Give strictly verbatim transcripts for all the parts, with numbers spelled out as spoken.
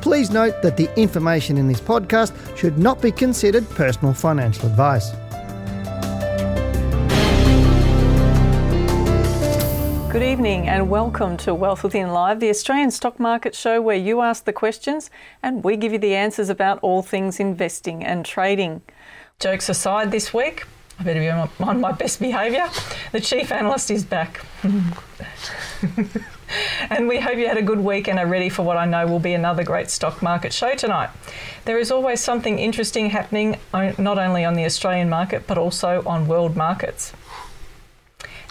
Please note that the information in this podcast should not be considered personal financial advice. Good evening and welcome to Wealth Within Live, the Australian stock market show where you ask the questions and we give you the answers about all things investing and trading. Jokes aside this week, I better be on my, on my best behaviour. The chief analyst is back. And we hope you had a good week and are ready for what I know will be another great stock market show tonight. There is always something interesting happening not only on the Australian market but also on world markets.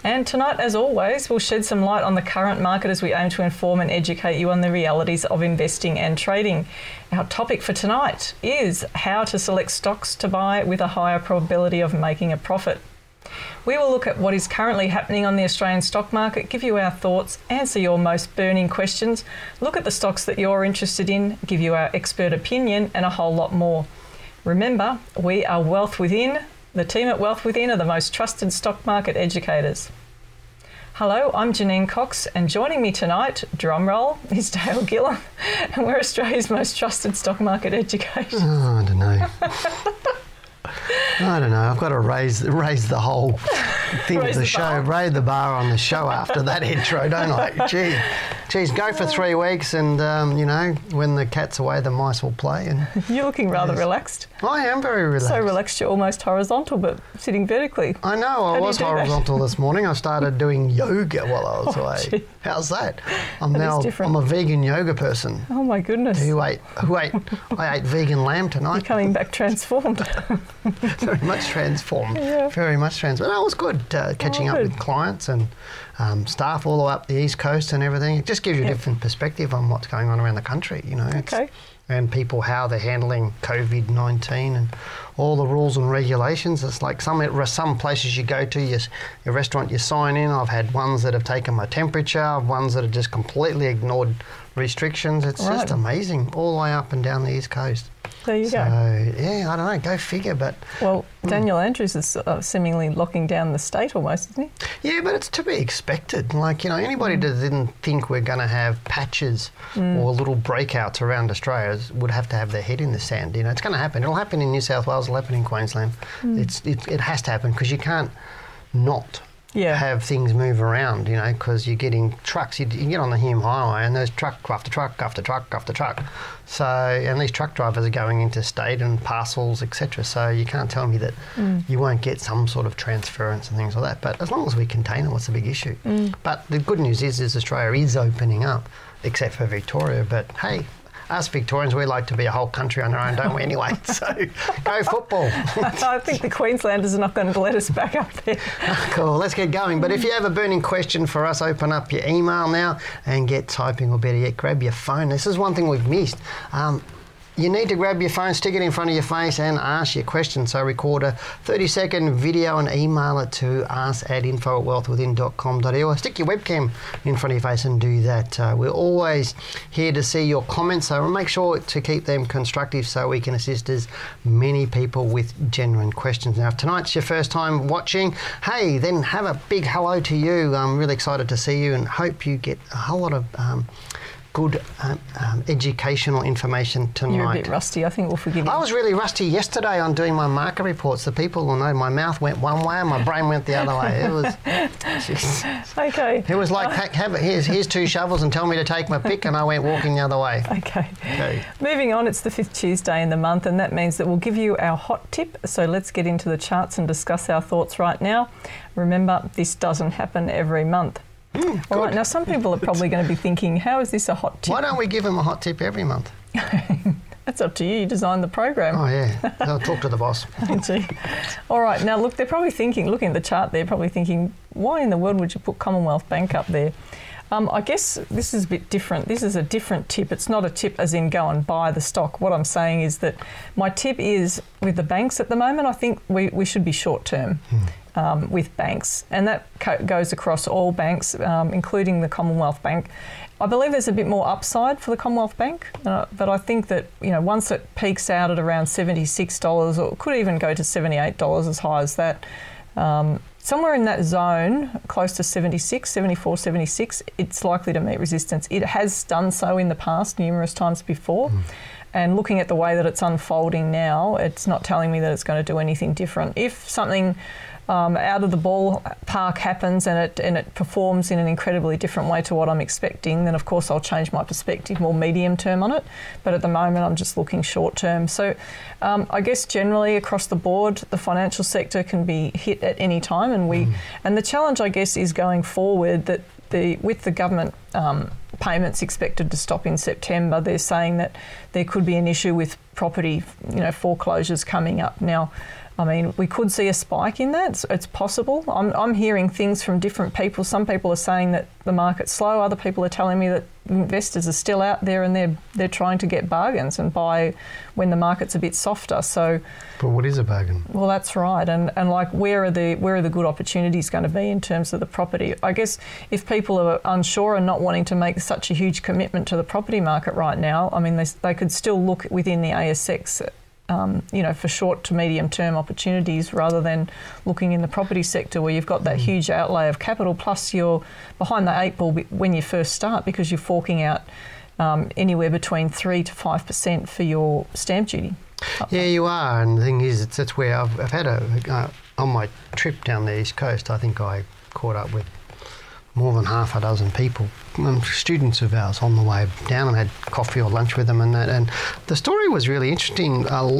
And tonight, as always, we'll shed some light on the current market as we aim to inform and educate you on the realities of investing and trading. Our topic for tonight is how to select stocks to buy with a higher probability of making a profit. We will look at what is currently happening on the Australian stock market, give you our thoughts, answer your most burning questions, look at the stocks that you're interested in, give you our expert opinion, and a whole lot more. Remember, we are Wealth Within. The team at Wealth Within are the most trusted stock market educators. Hello, I'm Janine Cox, and joining me tonight, drumroll, is Dale Gillam, and we're Australia's most trusted stock market educators. Oh, I don't know. I don't know. I've got to raise raise the whole thing of the, the show, bar. raise the bar on the show after that intro, don't I? Geez, geez, go for three weeks, and um, you know, when the cat's away, the mice will play. And you're looking rather yes. relaxed. I am very relaxed. So relaxed, you're almost horizontal, but sitting vertically. I know. How I was horizontal that? this morning. I started doing yoga while I was oh, away. Geez. How's that? I'm that now. I'm a vegan yoga person. Oh my goodness. Who ate? Who ate? I ate vegan lamb tonight. You're coming back transformed. Very much transformed. Yeah. Very much transformed. No, it was good uh, catching oh, up good. with clients and um, staff all the way up the East Coast and everything. It just gives you yeah. a different perspective on what's going on around the country, you know. Okay. And people, how they're handling covid nineteen and all the rules and regulations. It's like some some places you go to, your, your restaurant, you sign in. I've had ones that have taken my temperature, ones that have just completely ignored restrictions. It's right. just amazing, all the way up and down the East Coast. There you so, go. Yeah, I don't know, go figure. But well, Daniel mm. Andrews is uh, seemingly locking down the state almost, isn't he? Yeah, but it's to be expected. Like, you know, anybody mm. that didn't think we're going to have patches mm. or little breakouts around Australia would have to have their head in the sand. You know, it's going to happen. It'll happen in New South Wales, it'll happen in Queensland. Mm. It's it, it has to happen because you can't not yeah. have things move around, you know, because you're getting trucks. You, you get on the Hume Highway and there's truck after truck after truck after truck. So, and these truck drivers are going into state and parcels, et cetera. So you can't tell me that mm. you won't get some sort of transference and things like that. But as long as we contain it, what's the big issue? Mm. But the good news is, is Australia is opening up, except for Victoria. But hey, us Victorians, we like to be a whole country on our own, don't we, anyway? So, go football. I think the Queenslanders are not going to let us back up there. Cool, let's get going. But if you have a burning question for us, open up your email now and get typing, or better yet, grab your phone. This is one thing we've missed. Um, You need to grab your phone, stick it in front of your face and ask your question. So record a thirty-second video and email it to us at info at wealth within dot com dot a u or stick your webcam in front of your face and do that. Uh, we're always here to see your comments, so make sure to keep them constructive so we can assist as many people with genuine questions. Now, if tonight's your first time watching, hey, then have a big hello to you. I'm really excited to see you and hope you get a whole lot of Um, good um, um, educational information tonight. You're a bit rusty, I think we'll forgive you. I was really rusty yesterday on doing my market reports. The people will know my mouth went one way and my brain went the other way. It was geez. Okay. It was like, uh, have, here's, here's two shovels and tell me to take my pick, and I went walking the other way. Okay. okay. Moving on, it's the fifth Tuesday in the month, and that means that we'll give you our hot tip. So let's get into the charts and discuss our thoughts right now. Remember, this doesn't happen every month. Mm, all right, now some people are probably going to be thinking, how is this a hot tip? Why don't we give them a hot tip every month? That's up to you. You design the program. Oh, yeah. I'll talk to the boss. All right. Now, look, they're probably thinking, looking at the chart, they're probably thinking, why in the world would you put Commonwealth Bank up there? Um, I guess this is a bit different. This is a different tip. It's not a tip as in go and buy the stock. What I'm saying is that my tip is with the banks at the moment, I think we, we should be short term hmm. um, with banks. And that co- goes across all banks, um, including the Commonwealth Bank. I believe there's a bit more upside for the Commonwealth Bank, uh, but I think that, you know, once it peaks out at around seventy-six dollars or could even go to seventy-eight dollars, as high as that, um, somewhere in that zone, close to seventy-six, seventy-four, seventy-six, it's likely to meet resistance. It has done so in the past numerous times before, mm. and looking at the way that it's unfolding now, it's not telling me that it's going to do anything different. If something Um, out of the ballpark happens and it and it performs in an incredibly different way to what I'm expecting, then of course I'll change my perspective more medium term on it. But at the moment I'm just looking short term. So um, I guess generally across the board, the financial sector can be hit at any time, and we mm. and the challenge I guess is going forward that the with the government um, payments expected to stop in September, they're saying that there could be an issue with property, you know, foreclosures coming up now. I mean, we could see a spike in that. It's, it's possible. I'm, I'm hearing things from different people. Some people are saying that the market's slow. Other people are telling me that investors are still out there and they're they're trying to get bargains and buy when the market's a bit softer. So, but what is a bargain? Well, that's right. And and like, where are the where are the good opportunities going to be in terms of the property? I guess if people are unsure and not wanting to make such a huge commitment to the property market right now, I mean, they they could still look within the A S X. Um, you know, for short to medium term opportunities rather than looking in the property sector where you've got that mm. huge outlay of capital, plus you're behind the eight ball when you first start because you're forking out um, anywhere between three to five percent for your stamp duty. Yeah, you are. And the thing is, it's, that's where I've, I've had a, uh, on my trip down the East Coast, I think I caught up with more than half a dozen people, um, students of ours on the way down, and had coffee or lunch with them, and that. And the story was really interesting. Uh,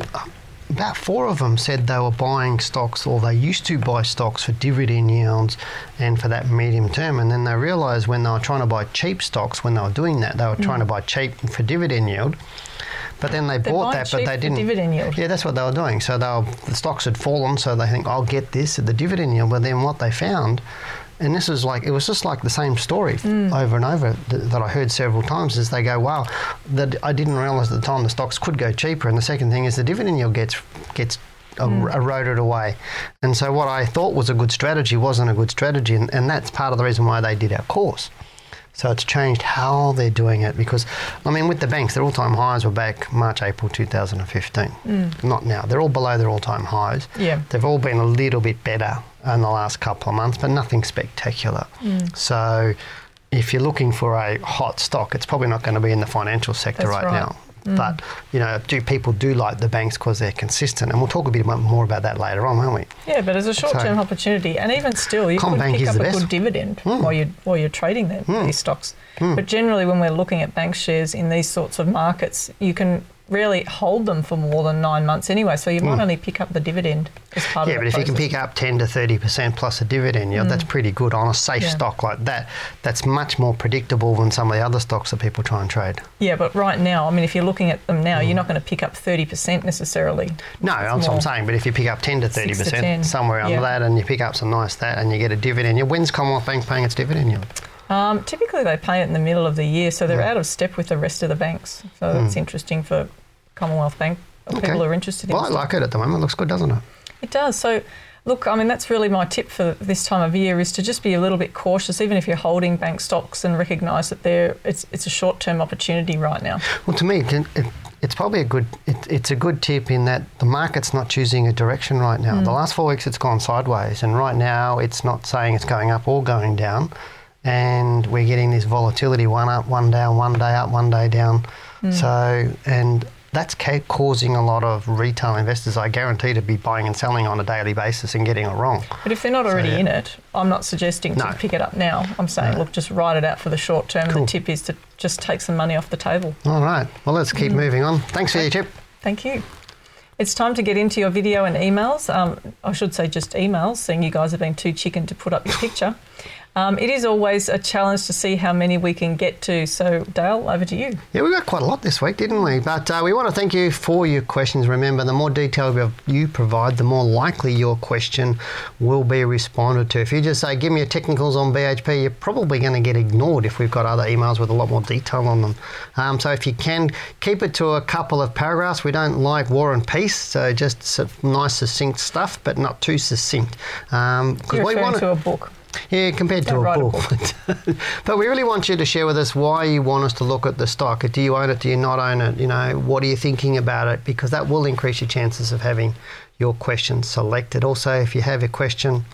about four of them said they were buying stocks, or they used to buy stocks for dividend yields and for that medium term. And then they realised when they were trying to buy cheap stocks, when they were doing that, they were mm. trying to buy cheap for dividend yield. But then they They're bought that, but they didn't. Dividend yield. Yeah, that's what they were doing. So they were, the stocks had fallen, so they think I'll get this at the dividend yield. But then what they found. And this is like, it was just like the same story mm. over and over th- that I heard several times, is they go, wow, that I didn't realise at the time the stocks could go cheaper. And the second thing is the dividend yield gets gets mm. er- eroded away. And so what I thought was a good strategy wasn't a good strategy. And, and that's part of the reason why they did our course. So it's changed how they're doing it, because, I mean, with the banks, their all-time highs were back March, April two thousand fifteen. Mm. Not now. They're all below their all-time highs. Yeah. They've all been a little bit better in the last couple of months, but nothing spectacular. Mm. So if you're looking for a hot stock, it's probably not going to be in the financial sector right, right now. Mm. But, you know, do people do like the banks because they're consistent? And we'll talk a bit more about that later on, won't we? Yeah, but as a short-term so, opportunity, and even still, you could pick up a best. good dividend mm. while, you're, while you're trading them, mm. these stocks. Mm. But generally, when we're looking at bank shares in these sorts of markets, you can really hold them for more than nine months anyway, so you might mm. only pick up the dividend as part yeah, of the Yeah, but if process. You can pick up ten to thirty percent plus a dividend yield, mm. that's pretty good on a safe yeah. stock like that. That's much more predictable than some of the other stocks that people try and trade. Yeah, but right now, I mean, if you're looking at them now, mm. you're not going to pick up thirty percent necessarily. No, that's what I'm saying, but if you pick up ten to thirty percent somewhere under yeah. that, and you pick up some nice that, and you get a dividend yield, when's Commonwealth Bank paying its dividend yield? Um, typically they pay it in the middle of the year, so they're yeah. out of step with the rest of the banks. So that's mm. interesting for Commonwealth Bank. People okay. are interested in Well, I like it at the moment. It looks good, doesn't it? It does. So, look, I mean, that's really my tip for this time of year, is to just be a little bit cautious, even if you're holding bank stocks, and recognise that they're, it's it's a short-term opportunity right now. Well, to me, it, it, it's probably a good it, it's a good tip in that the market's not choosing a direction right now. Mm. The last four weeks it's gone sideways, and right now it's not saying it's going up or going down. And we're getting this volatility, one up, one down, one day up, one day down. Mm. So, and that's causing a lot of retail investors, I guarantee, to be buying and selling on a daily basis and getting it wrong. But if they're not already so, yeah. in it, I'm not suggesting to no. pick it up now. I'm saying, no. look, just ride it out for the short term. Cool. The tip is to just take some money off the table. All right. Well, let's keep mm. moving on. Thanks for your tip. Thank you. It's time to get into your video and emails. Um, I should say just emails, seeing you guys have been too chicken to put up your picture. Um, it is always a challenge to see how many we can get to. So, Dale, over to you. Yeah, we got quite a lot this week, didn't we? But uh, we want to thank you for your questions. Remember, the more detail you provide, the more likely your question will be responded to. If you just say, give me your technicals on B H P, you're probably going to get ignored if we've got other emails with a lot more detail on them. Um, so if you can, keep it to a couple of paragraphs. We don't like war and peace, so just some nice, succinct stuff, but not too succinct. Um, You're referring we wanna- to a book. Yeah, compared to a book. a book. But we really want you to share with us why you want us to look at the stock. Do you own it? Do you not own it? You know, what are you thinking about it? Because that will increase your chances of having your question selected. Also, if you have a question,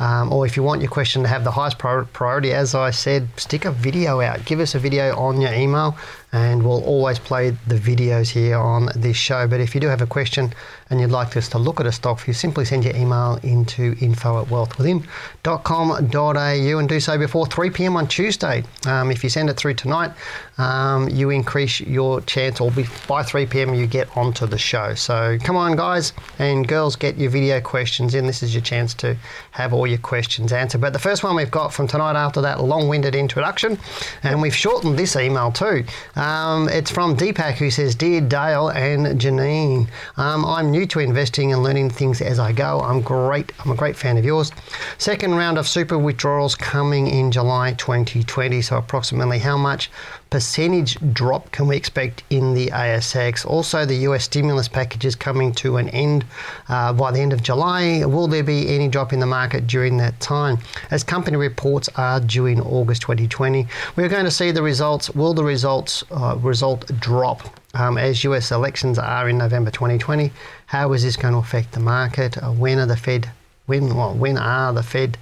um, or if you want your question to have the highest priority, as I said, stick a video out. Give us a video on your email, and we'll always play the videos here on this show. But if you do have a question and you'd like us to look at a stock for you, simply send your email into info at wealth within dot com dot a u and do so before three p.m. on Tuesday. Um, if you send it through tonight, um, you increase your chance, or by three p.m. you get onto the show. So come on, guys and girls, get your video questions in. This is your chance to have all your questions answered. But the first one we've got from tonight, after that long-winded introduction, and we've shortened this email too. Um, it's from Deepak, who says, Dear Dale and Janine, um, I'm new to investing and learning things as I go. I'm great. I'm a great fan of yours. Second round of super withdrawals coming in July twenty twenty. So approximately how much percentage drop can we expect in the A S X? Also, the U S stimulus package is coming to an end uh, by the end of July. Will there be any drop in the market during that time? As company reports are due in August twenty twenty, we're going to see the results. Will the results Uh, result drop um, as U S elections are in November twenty twenty? How is this going to affect the market? Uh, when are the Fed? When well, when are the Fed?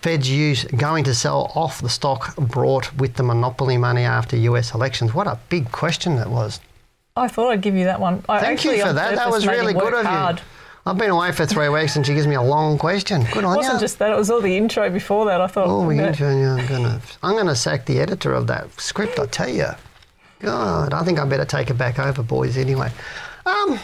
Fed's use going to sell off the stock brought with the monopoly money after U S elections? What a big question that was! I thought I'd give you that one. I Thank you for that. That was really good of hard. you. I've been away for three weeks and she gives me a long question. Good on you. It wasn't just that. It was all the intro before that. I thought. Oh, the intro. Yeah, I'm gonna. I'm gonna sack the editor of that script. I tell you. God, I think I better take it back over, boys, anyway. Um,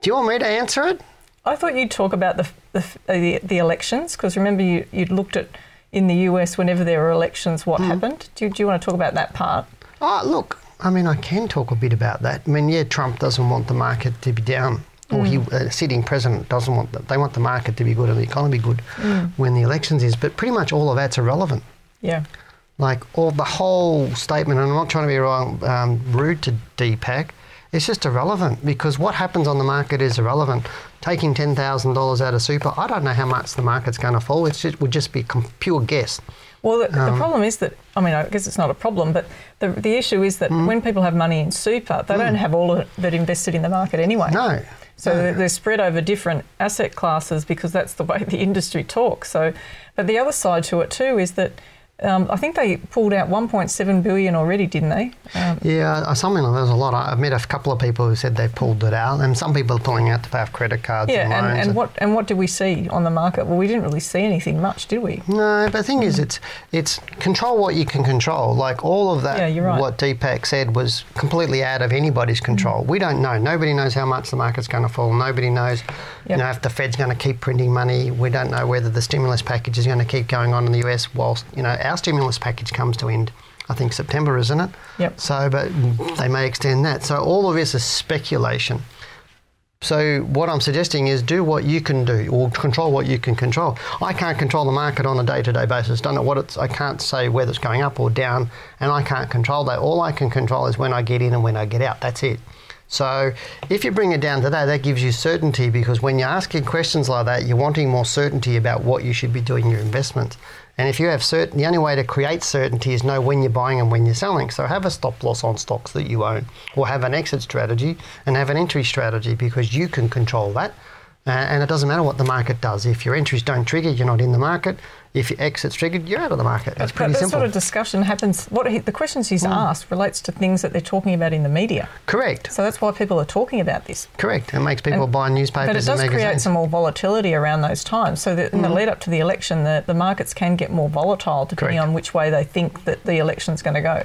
do you want me to answer it? I thought you'd talk about the the, the, the elections, because remember you, you'd looked at, in the U S, whenever there were elections, what mm. happened. Do, do you want to talk about that part? Oh, look, I mean, I can talk a bit about that. I mean, yeah, Trump doesn't want the market to be down, or mm. he, a sitting president doesn't want that. They want the market to be good and the economy good mm. when the elections is, but pretty much all of that's irrelevant. Yeah. Like, all the whole statement, and I'm not trying to be wrong, um, rude to Deepak, it's just irrelevant, because what happens on the market is irrelevant. Taking ten thousand dollars out of super, I don't know how much the market's going to fall. It's just, it would just be pure guess. Well, the, um, the problem is that, I mean, I guess it's not a problem, but the the issue is that mm, when people have money in super, they mm. don't have all of it that invested in the market anyway. No. So no. they're spread over different asset classes, because that's the way the industry talks. So, but the other side to it too is that Um, I think they pulled out one point seven billion dollars already, didn't they? Um, yeah, something like that was a lot. I've met a couple of people who said they pulled it out, and some people are pulling out to pay off credit cards yeah, and loans. And, and, and what and what did we see on the market? Well, we didn't really see anything much, did we? No, but the thing mm. is, it's it's control what you can control. Like, all of that, yeah, you're right. What Deepak said was completely out of anybody's control. Mm. We don't know. Nobody knows how much the market's going to fall. Nobody knows yep. you know, if the Fed's going to keep printing money. We don't know whether the stimulus package is going to keep going on in the U S whilst, you know, our stimulus package comes to end, I think, September, isn't it? Yep. So, but they may extend that. So all of this is speculation. So what I'm suggesting is do what you can do, or control what you can control. I can't control the market on a day-to-day basis. Don't know what it's, I can't say whether it's going up or down, and I can't control that. All I can control is when I get in and when I get out. That's it. So if you bring it down to that, that gives you certainty, because when you're asking questions like that, you're wanting more certainty about what you should be doing in your investments. And if you have certain, the only way to create certainty is know when you're buying and when you're selling. So have a stop loss on stocks that you own, or have an exit strategy and have an entry strategy, because you can control that. Uh, and it doesn't matter what the market does. If your entries don't trigger, you're not in the market. If your exit's triggered, you're out of the market. It's pretty simple. That sort of discussion happens. What he, the questions he's mm. asked relates to things that they're talking about in the media. Correct. So that's why people are talking about this. Correct. It makes people and, buy newspapers and magazines. But it does create some more volatility around those times. So that in mm. the lead up to the election, the, the markets can get more volatile depending Correct. on which way they think that the election's going to go.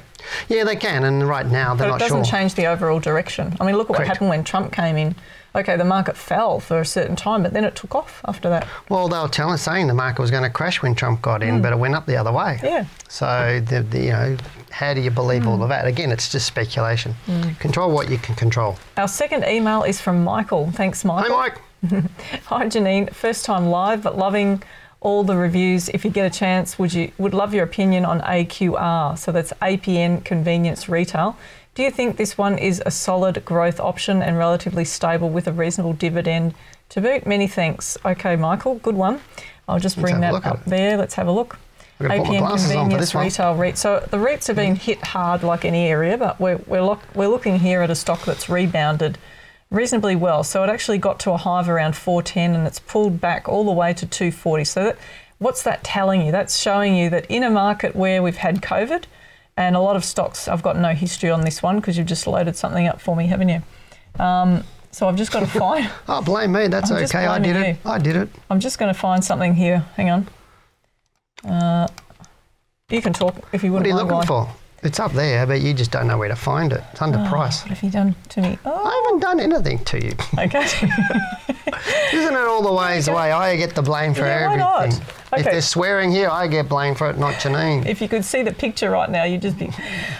Yeah, they can. And right now, they're but not sure. It doesn't sure. change the overall direction. I mean, look at Correct. what happened when Trump came in. okay, the market fell for a certain time, but then it took off after that. Well, they were telling, saying the market was going to crash when Trump got in, mm. but it went up the other way. Yeah. So, the, the, you know, how do you believe mm. all of that? Again, it's just speculation. Mm. Control what you can control. Our second email is from Michael. Thanks, Michael. Hey, Mike. Hi, Janine. First time live, but loving all the reviews. If you get a chance, would you would love your opinion on A Q R. So that's A P N Convenience Retail. Do you think this one is a solid growth option and relatively stable with a reasonable dividend to boot? Many thanks. Okay, Michael, good one. I'll just bring that up there. Let's have a look. A P N Convenience Retail REIT. So the REITs have been hit hard like any area, but we're we're, look, we're looking here at a stock that's rebounded reasonably well. So it actually got to a high of around four ten and it's pulled back all the way to two forty. So that, what's that telling you? That's showing you that in a market where we've had COVID, and a lot of stocks, I've got no history on this one because you've just loaded something up for me, haven't you? Um, so I've just got to find... oh, blame me. That's I'm okay. I did it. You. I did it. I'm just going to find something here. Hang on. Uh, you can talk if you wouldn't mind. What are you looking why. for? It's up there, but you just don't know where to find it. It's under oh, price. What have you done to me? Oh. I haven't done anything to you. Okay. Isn't it all the ways okay. away? I get the blame for yeah, everything. Why not? Okay. If they're swearing here, I get blamed for it, not Janine. If you could see the picture right now, you'd just be...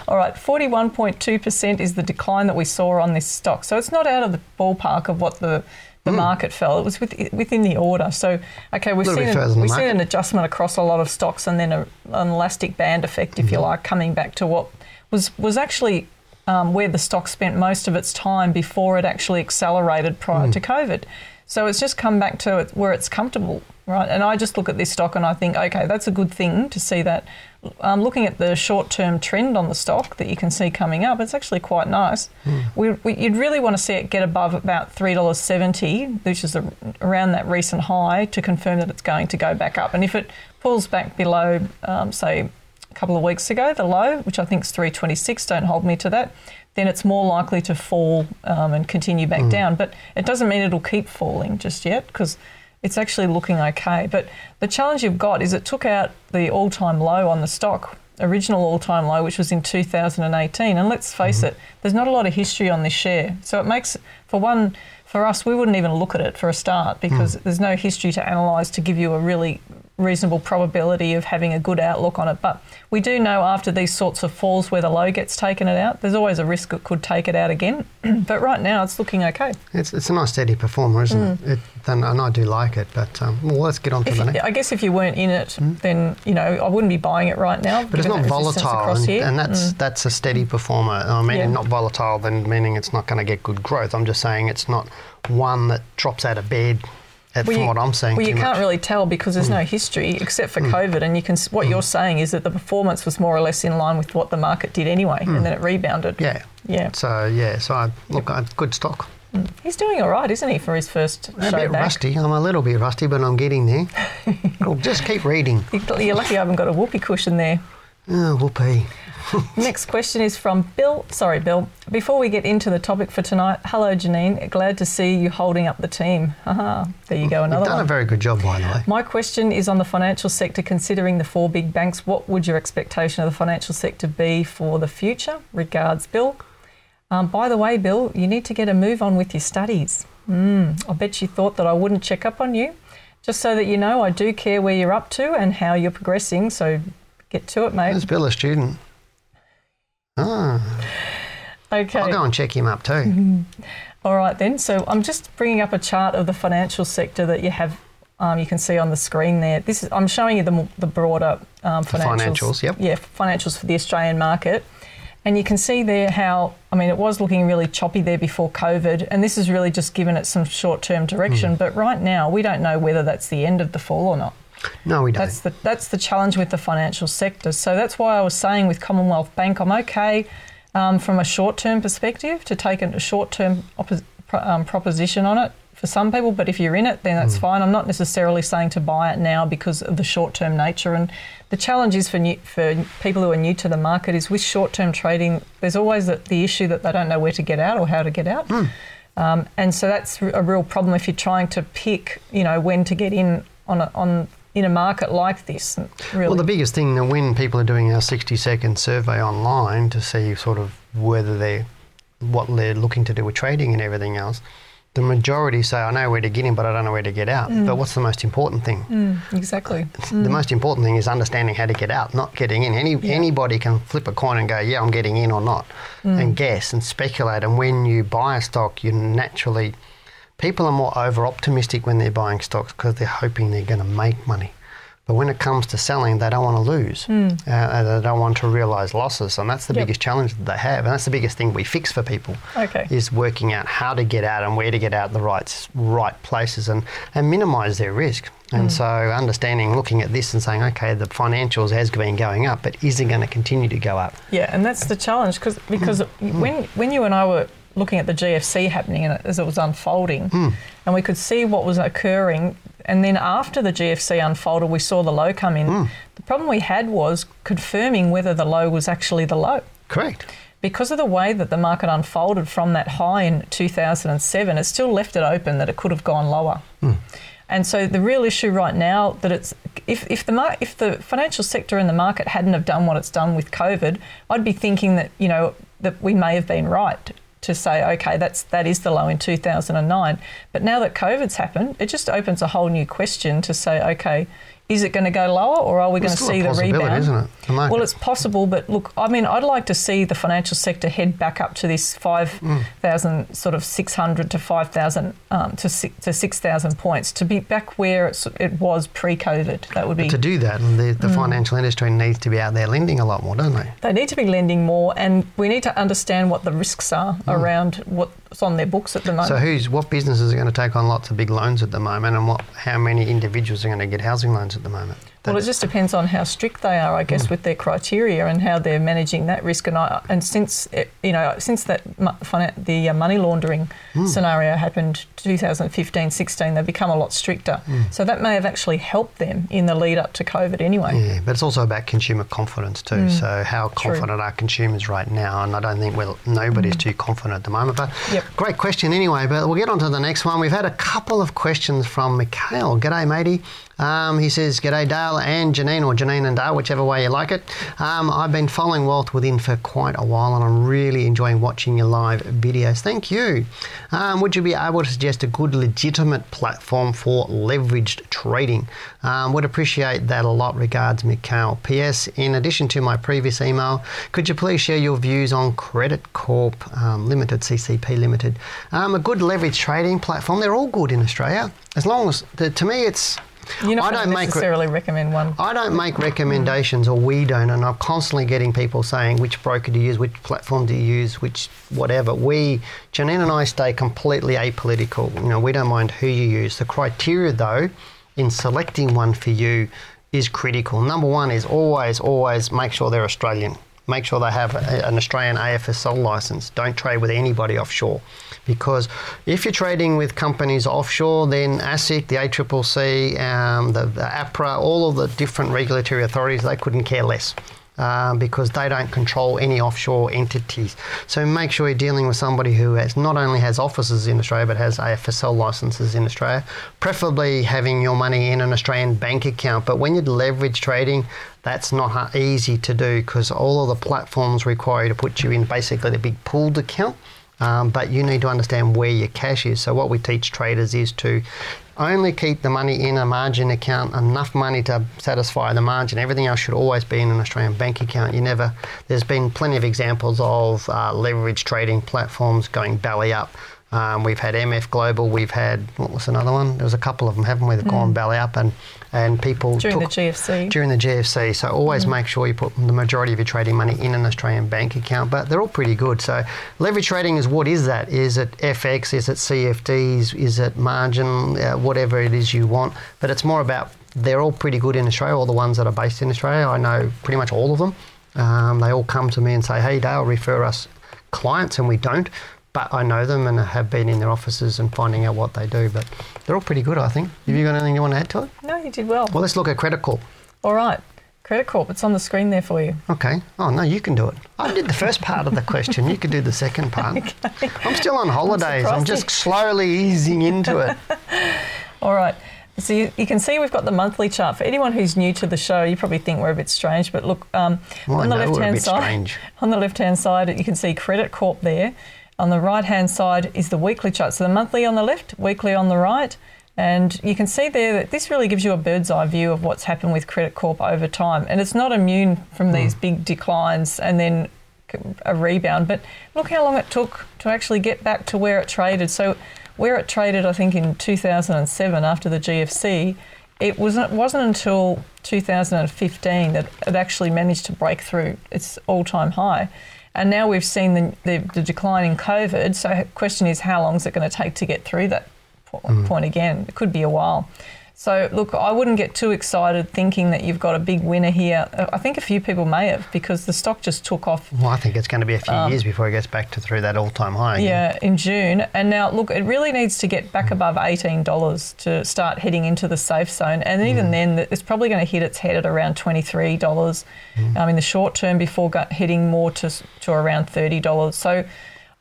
All right, forty-one point two percent is the decline that we saw on this stock. So it's not out of the ballpark of what the, the mm. market fell. It was with, within the order. So, okay, we've, seen an, we've seen an adjustment across a lot of stocks and then a, an elastic band effect, if mm-hmm. you like, coming back to what was, was actually um, where the stock spent most of its time before it actually accelerated prior mm. to COVID. So it's just come back to it where it's comfortable. Right, and I just look at this stock and I think, okay, that's a good thing to see that. Um, looking at the short-term trend on the stock that you can see coming up, it's actually quite nice. Mm. We, we, you'd really want to see it get above about three dollars seventy, which is a, around that recent high, to confirm that it's going to go back up. And if it pulls back below, um, say, a couple of weeks ago, the low, which I think is three twenty-six, don't hold me to that, then it's more likely to fall um, and continue back mm. down. But it doesn't mean it'll keep falling just yet because... it's actually looking okay. But the challenge you've got is it took out the all-time low on the stock, original all-time low, which was in two thousand eighteen. And let's face mm-hmm. it, there's not a lot of history on this share. So it makes, for one, for us, we wouldn't even look at it for a start because mm. there's no history to analyse to give you a really reasonable probability of having a good outlook on it. But we do know after these sorts of falls where the low gets taken it out, there's always a risk it could take it out again. But right now it's looking okay. It's it's a nice steady performer, isn't mm. it? it? And I do like it, but um, well, let's get on to if the next. You, I guess if you weren't in it, mm. then, you know, I wouldn't be buying it right now. But it's not volatile, and, and that's mm. that's a steady performer. I mean, yeah. not volatile, then meaning it's not going to get good growth. I'm just saying it's not one that drops out of bed. Well, from you, what I'm saying, well, you much. can't really tell because there's mm. no history except for mm. COVID, and you can. What mm. you're saying is that the performance was more or less in line with what the market did anyway, mm. and then it rebounded. Yeah, yeah. So yeah, so I, look, yep. I, good stock. Mm. He's doing all right, isn't he, for his first show back? A bit rusty. I'm a little bit rusty, but I'm getting there. I'll just keep reading. You're lucky I haven't got a whoopee cushion there. Oh, whoopee. Next question is from Bill. Sorry, Bill. Before we get into the topic for tonight, hello, Janine. Glad to see you holding up the team. Haha. There you go, another You've done one. a very good job, by the way. My question is on the financial sector. Considering the four big banks, what would your expectation of the financial sector be for the future? Regards, Bill. Um, by the way, Bill, you need to get a move on with your studies. Mm, I bet you thought that I wouldn't check up on you. Just so that you know, I do care where you're up to and how you're progressing, so get to it, mate. Is Bill a student? Ah. Okay. I'll go and check him up too. Mm-hmm. All right then. So I'm just bringing up a chart of the financial sector that you have. Um, you can see on the screen there. This is, I'm showing you the the broader um, financials. The financials. Yep. Yeah, financials for the Australian market, and you can see there how. I mean, it was looking really choppy there before COVID, and this is really just given it some short-term direction. Mm. But right now, we don't know whether that's the end of the fall or not. No, we don't. That's the, that's the challenge with the financial sector. So that's why I was saying with Commonwealth Bank, I'm okay um, from a short-term perspective to take a short-term oppos- pro- um, proposition on it for some people. But if you're in it, then that's mm. fine. I'm not necessarily saying to buy it now because of the short-term nature. And the challenge is for new, for people who are new to the market is with short-term trading, there's always the, the issue that they don't know where to get out or how to get out. Mm. Um, and so that's a real problem if you're trying to pick, you know, when to get in on a, on. in a market like this, really. Well, the biggest thing that when people are doing our sixty-second survey online to see sort of whether they're, what they're looking to do with trading and everything else, the majority say, I know where to get in, but I don't know where to get out. Mm. But what's the most important thing? Mm, exactly. Mm. The most important thing is understanding how to get out, not getting in. Any yeah. Anybody can flip a coin and go, yeah, I'm getting in or not, mm. and guess and speculate. And when you buy a stock, you naturally, people are more over-optimistic when they're buying stocks because they're hoping they're going to make money. But when it comes to selling, they don't want to lose. Mm. Uh, they don't want to realise losses. And that's the yep. biggest challenge that they have. And that's the biggest thing we fix for people okay. is working out how to get out and where to get out the right, right places and, and minimise their risk. And mm. so understanding, looking at this and saying, okay, the financials has been going up, but is it going to continue to go up? Yeah, and that's the challenge because because mm. when, when you and I were looking at the G F C happening and as it was unfolding mm. and we could see what was occurring, and then after the G F C unfolded, we saw the low come in. Mm. The problem we had was confirming whether the low was actually the low. Correct. Because of the way that the market unfolded from that high in two thousand seven, it still left it open that it could have gone lower. Mm. And so the real issue right now that it's if if the mar- if the financial sector and the market hadn't have done what it's done with COVID, I'd be thinking that, you know, that we may have been right to say, okay, that's that is the low in two thousand nine. But now that COVID's happened, it just opens a whole new question to say, okay, is it going to go lower or are we going to see the rebound? Isn't it? The well, it's possible, but look, I mean, I'd like to see the financial sector head back up to this five thousand mm. sort of six hundred to five thousand um, to six, to six thousand points to be back where it's, it was pre-COVID. That would be but to do that. The, the mm. financial industry needs to be out there lending a lot more, don't they? They need to be lending more, and we need to understand what the risks are mm. around what's on their books at the moment. So, who's what businesses are going to take on lots of big loans at the moment, and what how many individuals are going to get housing loans? At the moment. Well, it just depends on how strict they are, I guess, mm. with their criteria and how they're managing that risk. And I, and since it, you know, since that the money laundering mm. scenario happened two thousand fifteen sixteen, they've become a lot stricter. Mm. So that may have actually helped them in the lead up to COVID anyway. Yeah, but it's also about consumer confidence too. Mm. So how confident True. Are consumers right now? And I don't think well nobody's mm. too confident at the moment. But yep. great question anyway. But we'll get on to the next one. We've had a couple of questions from Mikhail. G'day, matey. Um, he says, G'day, Dale and Janine, or Janine and Dale, whichever way you like it. Um, I've been following Wealth Within for quite a while and I'm really enjoying watching your live videos. Thank you. Um, would you be able to suggest a good legitimate platform for leveraged trading? Um, would appreciate that a lot. Regards, Mikhail. P S. In addition to my previous email, could you please share your views on Credit Corp um, Limited, C C P Limited? Um, a good leverage trading platform. They're all good in Australia. As long as, the, to me, it's... You're not I don't necessarily make re- recommend one. I don't make recommendations, or we don't, and I'm constantly getting people saying which broker do you use, which platform do you use, which whatever. We, Janine and I, stay completely apolitical. You know, we don't mind who you use. The criteria, though, in selecting one for you is critical. Number one is always, always make sure they're Australian. Make sure they have a, an Australian A F S L license. Don't trade with anybody offshore, because if you're trading with companies offshore, then ASIC, the A C C C, um, the, the APRA, all of the different regulatory authorities, they couldn't care less um, because they don't control any offshore entities. So make sure you're dealing with somebody who has not only has offices in Australia but has A F S L licenses in Australia, preferably having your money in an Australian bank account. But when you leverage trading, that's not easy to do because all of the platforms require you to put you in basically a big pooled account, um, but you need to understand where your cash is. So what we teach traders is to only keep the money in a margin account, enough money to satisfy the margin. Everything else should always be in an Australian bank account. You never. There's been plenty of examples of uh, leverage trading platforms going belly up. Um, we've had M F Global, we've had, what was another one? There was a couple of them, haven't we, that mm. gone belly up and, and people During took, the G F C. During the G F C. So always mm. make sure you put the majority of your trading money in an Australian bank account, but they're all pretty good. So leverage trading is, what is that? Is it F X? Is it C F Ds? Is it margin? Uh, whatever it is you want. But it's more about, they're all pretty good in Australia, all the ones that are based in Australia. I know pretty much all of them. Um, they all come to me and say, hey, Dale, refer us clients, and we don't. But I know them and have been in their offices and finding out what they do. But they're all pretty good, I think. Have you got anything you want to add to it? No, you did well. Well, let's look at Credit Corp. All right. Credit Corp, it's on the screen there for you. Okay. Oh, no, you can do it. I did the first part of the question. You could do the second part. Okay. I'm still on holidays. I'm, I'm just slowly easing into it. All right. So you, you can see we've got the monthly chart. For anyone who's new to the show, you probably think we're a bit strange, but look, um, well, on the left-hand side, strange. on the left-hand side, you can see Credit Corp there. On the right-hand side is the weekly chart. So the monthly on the left, weekly on the right. And you can see there that this really gives you a bird's eye view of what's happened with Credit Corp over time. And it's not immune from these big declines and then a rebound. But look how long it took to actually get back to where it traded. So where it traded, I think, in two thousand seven after the G F C, it wasn't, wasn't until two thousand fifteen that it actually managed to break through its all-time high. And now we've seen the, the, the decline in COVID. So the question is, how long is it going to take to get through that point again? It could be a while. So, look, I wouldn't get too excited thinking that you've got a big winner here. I think a few people may have, because the stock just took off. Well, I think it's going to be a few um, years before it gets back to through that all-time high again. Yeah, in June. And now, look, it really needs to get back above eighteen dollars to start heading into the safe zone. And even mm. then, it's probably going to hit its head at around twenty-three dollars mm. um, in the short term before heading more to, to around thirty dollars. So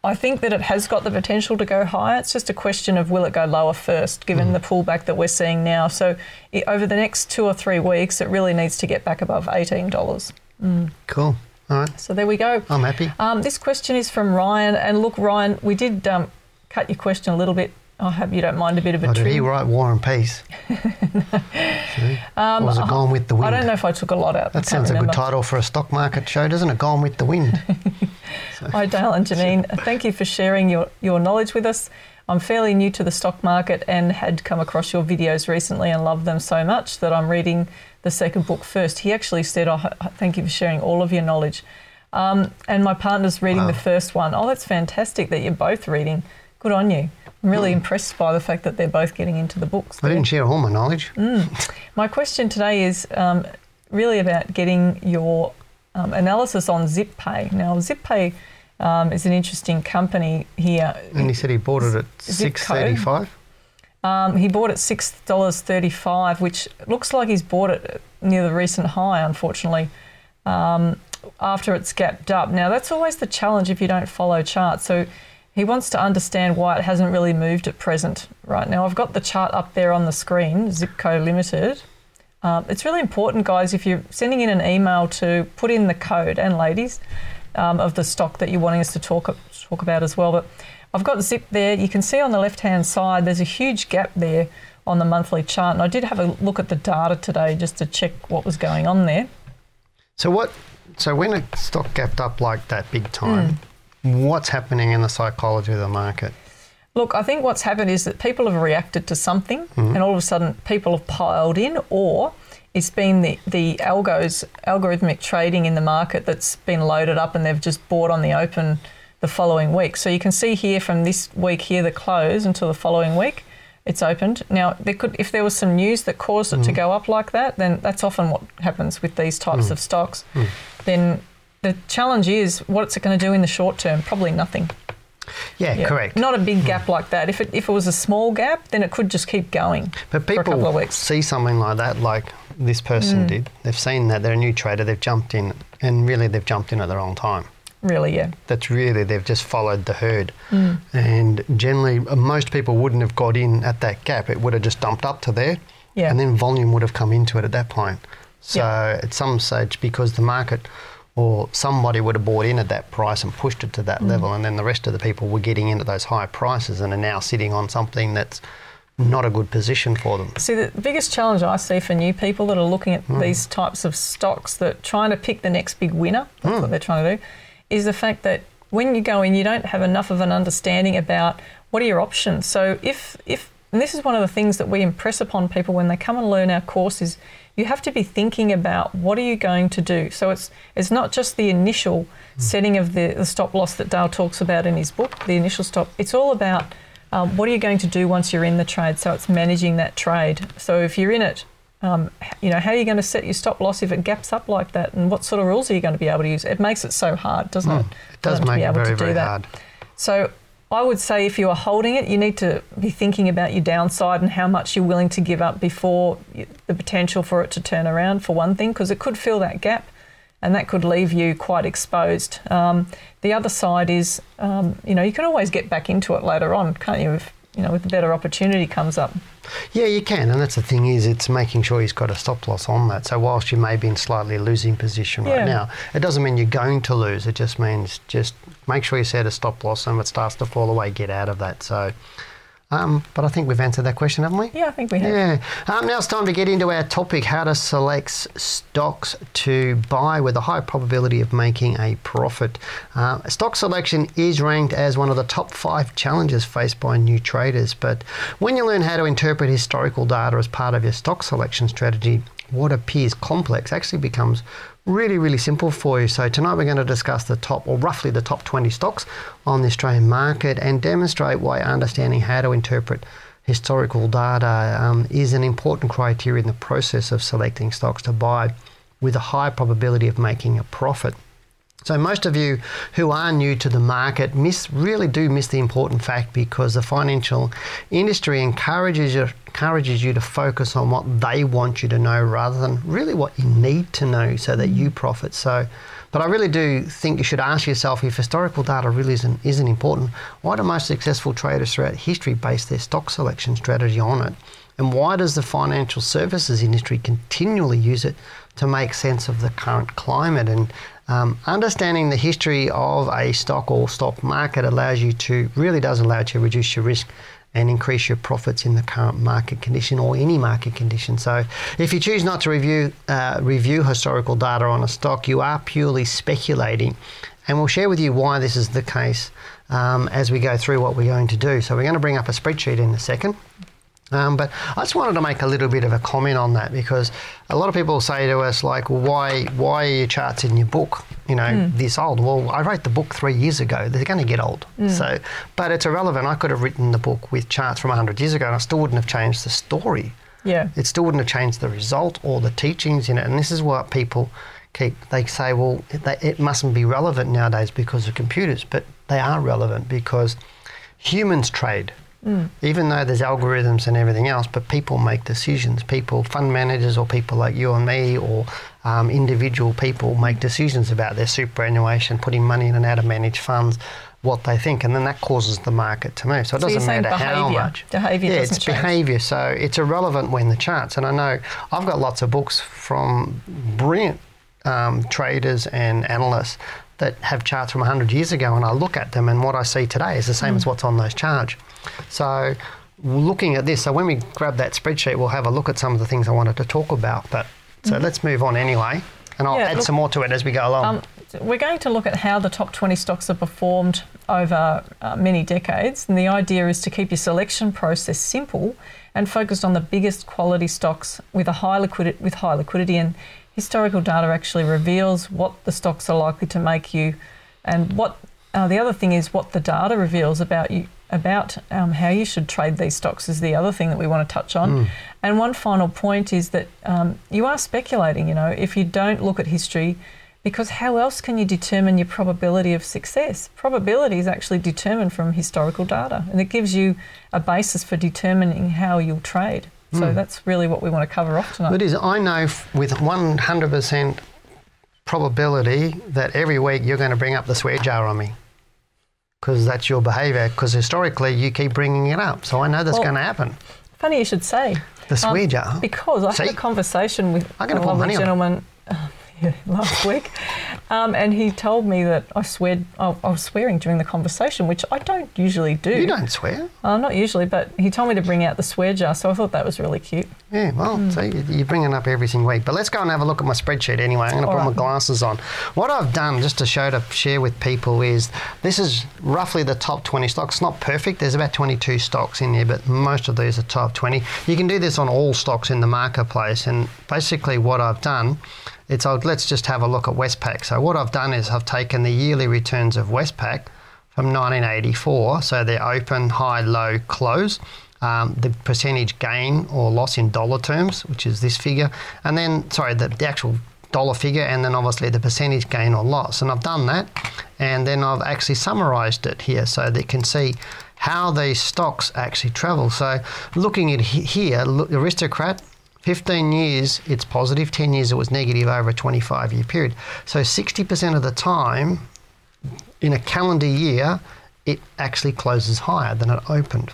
I think that it has got the potential to go higher. It's just a question of will it go lower first, given mm. the pullback that we're seeing now. So it, over the next two or three weeks, it really needs to get back above eighteen dollars. Mm. Cool. All right. So there we go. I'm happy. Um, this question is from Ryan. And look, Ryan, we did um, cut your question a little bit. I hope you don't mind a bit of a oh, trim. Did he write War and Peace? No. um, or was it Gone with the Wind? I don't know if I took a lot out. That sounds remember. a good title for a stock market show, doesn't it? Gone with the Wind. So. Hi, Dale and Janine. Thank you for sharing your, your knowledge with us. I'm fairly new to the stock market and had come across your videos recently and loved them so much that I'm reading the second book first. He actually said, oh, thank you for sharing all of your knowledge. Um, and my partner's reading wow. the first one. Oh, that's fantastic that you're both reading. Good on you. I'm really mm. impressed by the fact that they're both getting into the books. I didn't share all my knowledge. Mm. My question today is um, really about getting your um, analysis on ZipPay. Now, ZipPay um, is an interesting company here. And he said he bought it at six dollars thirty-five. Um, he bought it six dollars thirty-five, which looks like he's bought it near the recent high, unfortunately, um, after it's gapped up. Now, that's always the challenge if you don't follow charts. So he wants to understand why it hasn't really moved at present. Right now, I've got the chart up there on the screen, Zipco Limited. Um, it's really important, guys, if you're sending in an email to put in the code, and ladies, um, of the stock that you're wanting us to talk talk about as well. But I've got Zip there. You can see on the left-hand side, there's a huge gap there on the monthly chart. And I did have a look at the data today just to check what was going on there. So what? So when a stock gapped up like that big time, mm. what's happening in the psychology of the market? Look, I think what's happened is that people have reacted to something mm-hmm. and all of a sudden people have piled in, or it's been the, the algos, algorithmic trading in the market that's been loaded up and they've just bought on the open the following week. So you can see here from this week here, the close until the following week, it's opened. Now, there could, if there was some news that caused it mm-hmm. to go up like that, then that's often what happens with these types mm-hmm. of stocks. Mm-hmm. Then the challenge is, what's it going to do in the short term? Probably nothing. Yeah, yeah. correct. Not a big gap mm. like that. If it if it was a small gap, then it could just keep going. But people for a couple of weeks. see something like that, like this person mm. did. They've seen that. They're a new trader. They've jumped in, and really they've jumped in at the wrong time. Really, yeah. That's really, they've just followed the herd. Mm. And generally, most people wouldn't have got in at that gap. It would have just dumped up to there, yeah. and then volume would have come into it at that point. So yeah. at some stage, because the market, or somebody would have bought in at that price and pushed it to that mm. level, and then the rest of the people were getting in at those high prices and are now sitting on something that's not a good position for them. See, the biggest challenge I see for new people that are looking at mm. these types of stocks, that trying to pick the next big winner, that's mm. what they're trying to do, is the fact that when you go in, you don't have enough of an understanding about what are your options. So if, if and this is one of the things that we impress upon people when they come and learn our courses, you have to be thinking about what are you going to do. So it's it's not just the initial mm. setting of the, the stop loss that Dale talks about in his book, the initial stop. It's all about um, what are you going to do once you're in the trade. So it's managing that trade. So if you're in it, um, you know, how are you going to set your stop loss if it gaps up like that, and what sort of rules are you going to be able to use? It makes it so hard, doesn't mm. it? It does make it very, very hard. So I would say if you are holding it, you need to be thinking about your downside and how much you're willing to give up before the potential for it to turn around, for one thing, because it could fill that gap and that could leave you quite exposed. Um, the other side is, um, you know, you can always get back into it later on, can't you, if, you know, if a better opportunity comes up. Yeah, you can, and that's the thing is, it's making sure he's got a stop loss on that. So whilst you may be in slightly losing position yeah. right now, it doesn't mean you're going to lose. It just means just make sure you set a stop loss, and if it starts to fall away, get out of that. So, um, but I think we've answered that question, haven't we? Yeah, I think we have. Yeah. Um, now it's time to get into our topic: how to select stocks to buy with a high probability of making a profit. Uh, stock selection is ranked as one of the top five challenges faced by new traders. But when you learn how to interpret historical data as part of your stock selection strategy, what appears complex actually becomes really, really simple for you. So tonight we're going to discuss the top, or roughly the top twenty stocks on the Australian market, and demonstrate why understanding how to interpret historical data um, is an important criteria in the process of selecting stocks to buy with a high probability of making a profit. So most of you who are new to the market miss, really do miss the important fact, because the financial industry encourages you, encourages you to focus on what they want you to know rather than really what you need to know so that you profit. So, but I really do think you should ask yourself, if historical data really isn't, isn't important, why do most successful traders throughout history base their stock selection strategy on it? And why does the financial services industry continually use it to make sense of the current climate? And Um, understanding the history of a stock or stock market allows you to, really does allow you to reduce your risk and increase your profits in the current market condition or any market condition. So if you choose not to review, uh, review historical data on a stock, you are purely speculating. And we'll share with you why this is the case um, as we go through what we're going to do. So we're going to bring up a spreadsheet in a second. Um, but I just wanted to make a little bit of a comment on that, because a lot of people say to us, like, well, why, why are your charts in your book, you know, mm. this old? Well, I wrote the book three years ago. They're going to get old. Mm. So, but it's irrelevant. I could have written the book with charts from one hundred years ago and I still wouldn't have changed the story. Yeah. It still wouldn't have changed the result or the teachings in it. And this is what people keep, they say, well, it mustn't be relevant nowadays because of computers. But they are relevant because humans trade. Mm. Even though there's algorithms and everything else, but people make decisions. People, fund managers or people like you and me, or um, individual people make decisions about their superannuation, putting money in and out of managed funds, what they think, and then that causes the market to move. So it so doesn't matter behavior. how much. Behaviour yeah, doesn't it's change. behaviour. So it's irrelevant when the charts. And I know I've got lots of books from brilliant um, traders and analysts that have charts from one hundred years ago, and I look at them and what I see today is the same mm. as what's on those charts. So looking at this, so when we grab that spreadsheet, we'll have a look at some of the things I wanted to talk about. But so mm. let's move on anyway, and I'll yeah, add look, some more to it as we go along. Um, we're going to look at how the top twenty stocks have performed over uh, many decades, and the idea is to keep your selection process simple and focused on the biggest quality stocks with a high liquidity, with high liquidity and historical data actually reveals what the stocks are likely to make you, and what uh, the other thing is what the data reveals about you, about um, how you should trade these stocks is the other thing that we want to touch on. Mm. And one final point is that um, you are speculating, you know, if you don't look at history, because how else can you determine your probability of success? Probability is actually determined from historical data, and it gives you a basis for determining how you'll trade. So mm. that's really what we want to cover off tonight. It is. I know f- with one hundred percent probability that every week you're going to bring up the swear jar on me, because that's your behaviour, because historically you keep bringing it up. So I know that's well, going to happen. Funny you should say. The swear um, jar. Because I See? had a conversation with a lovely gentleman um, yeah, last week um, and he told me that I, sweared, I, I was swearing during the conversation, which I don't usually do. You don't swear? Uh, not usually, but he told me to bring out the swear jar, so I thought that was really cute. Yeah, well, mm. so you, you're bringing up every single week. But let's go and have a look at my spreadsheet anyway. I'm going to put right. my glasses on. What I've done, just to show to share with people, is this is roughly the top twenty stocks. It's not perfect. There's about twenty-two stocks in there, but most of these are top twenty. You can do this on all stocks in the marketplace. And basically what I've done, it's I'll, let's just have a look at Westpac. So what I've done is I've taken the yearly returns of Westpac from nineteen eighty-four, so they're open, high, low, close. Um, the percentage gain or loss in dollar terms, which is this figure, and then, sorry, the, the actual dollar figure, and then obviously the percentage gain or loss. And I've done that, and then I've actually summarised it here so that you can see how these stocks actually travel. So looking at he- here, look, Aristocrat, fifteen years, it's positive, ten years it was negative over a twenty-five year period. So sixty percent of the time in a calendar year, it actually closes higher than it opened.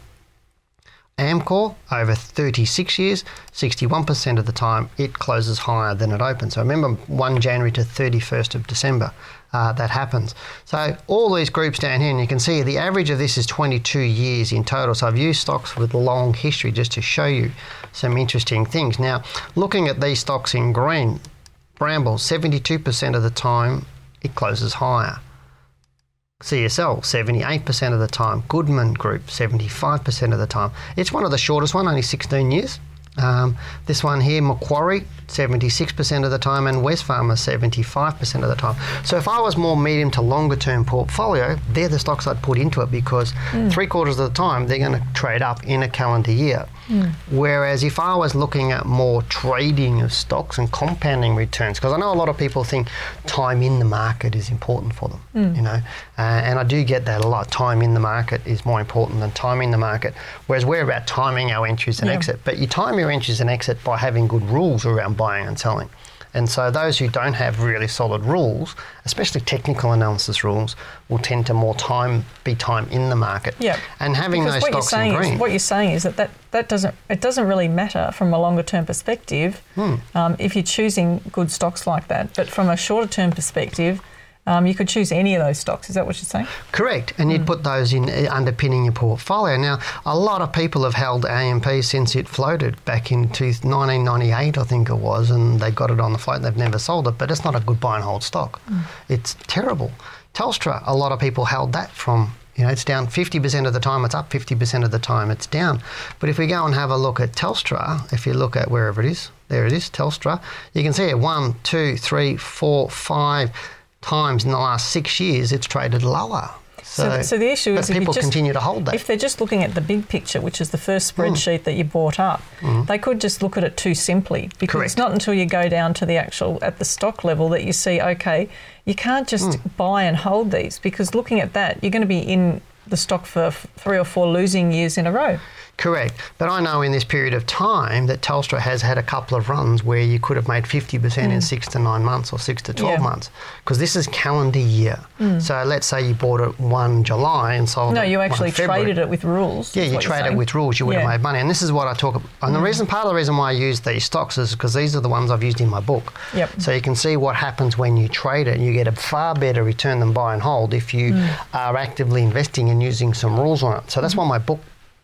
Amcor, over thirty-six years, sixty-one percent of the time it closes higher than it opens. So remember, first of January to thirty-first of December, uh, that happens. So all these groups down here, and you can see the average of this is twenty-two years in total. So I've used stocks with long history just to show you some interesting things. Now, looking at these stocks in green, Bramble, seventy-two percent of the time it closes higher. C S L, seventy-eight percent of the time. Goodman Group, seventy-five percent of the time. It's one of the shortest one, only sixteen years. Um, this one here, Macquarie, seventy-six percent of the time, and Wesfarmers, seventy-five percent of the time. So if I was more medium to longer term portfolio, they're the stocks I'd put into it, because mm. three quarters of the time they're going to trade up in a calendar year. Mm. Whereas if I was looking at more trading of stocks and compounding returns, because I know a lot of people think time in the market is important for them, mm. you know, uh, and I do get that a lot. Time in the market is more important than timing the market, whereas we're about timing our entries and yeah. exit. But you time your entries and exit by having good rules around buying and selling. And so those who don't have really solid rules, especially technical analysis rules, will tend to more time be time in the market. Yeah. And having because those what stocks you're saying in green. Is, what you're saying is that, that that doesn't it doesn't really matter from a longer term perspective hmm. um, if you're choosing good stocks like that. But from a shorter term perspective, Um, you could choose any of those stocks. Is that what you're saying? Correct. And you'd mm. put those in uh, underpinning your portfolio. Now, a lot of people have held A M P since it floated back in nineteen ninety-eight, I think it was, and they got it on the float and they've never sold it. But it's not a good buy and hold stock. Mm. It's terrible. Telstra, a lot of people held that from, you know, it's down fifty percent of the time, it's up fifty percent of the time, it's down. But if we go and have a look at Telstra, if you look at wherever it is, there it is, Telstra, you can see it one, two, three, four, five times in the last six years it's traded lower. So, so, so the issue is if people just, continue to hold that. If they're just looking at the big picture, which is the first spreadsheet mm. that you brought up, mm. they could just look at it too simply, because Correct. It's not until you go down to the actual, at the stock level, that you see, okay, you can't just mm. buy and hold these, because looking at that, you're going to be in the stock for f- three or four losing years in a row. Correct. But I know in this period of time that Telstra has had a couple of runs where you could have made fifty percent mm. in six to nine months or six to twelve yeah. months, because this is calendar year. Mm. So let's say you bought it first of July and sold no, it No, you actually traded it with rules. Yeah, you traded it with rules. You would yeah. have made money. And this is what I talk about. And mm. the reason, part of the reason why I use these stocks is because these are the ones I've used in my book. Yep. So you can see what happens when you trade it. You get a far better return than buy and hold if you mm. are actively investing and using some rules on it. So that's mm. why my book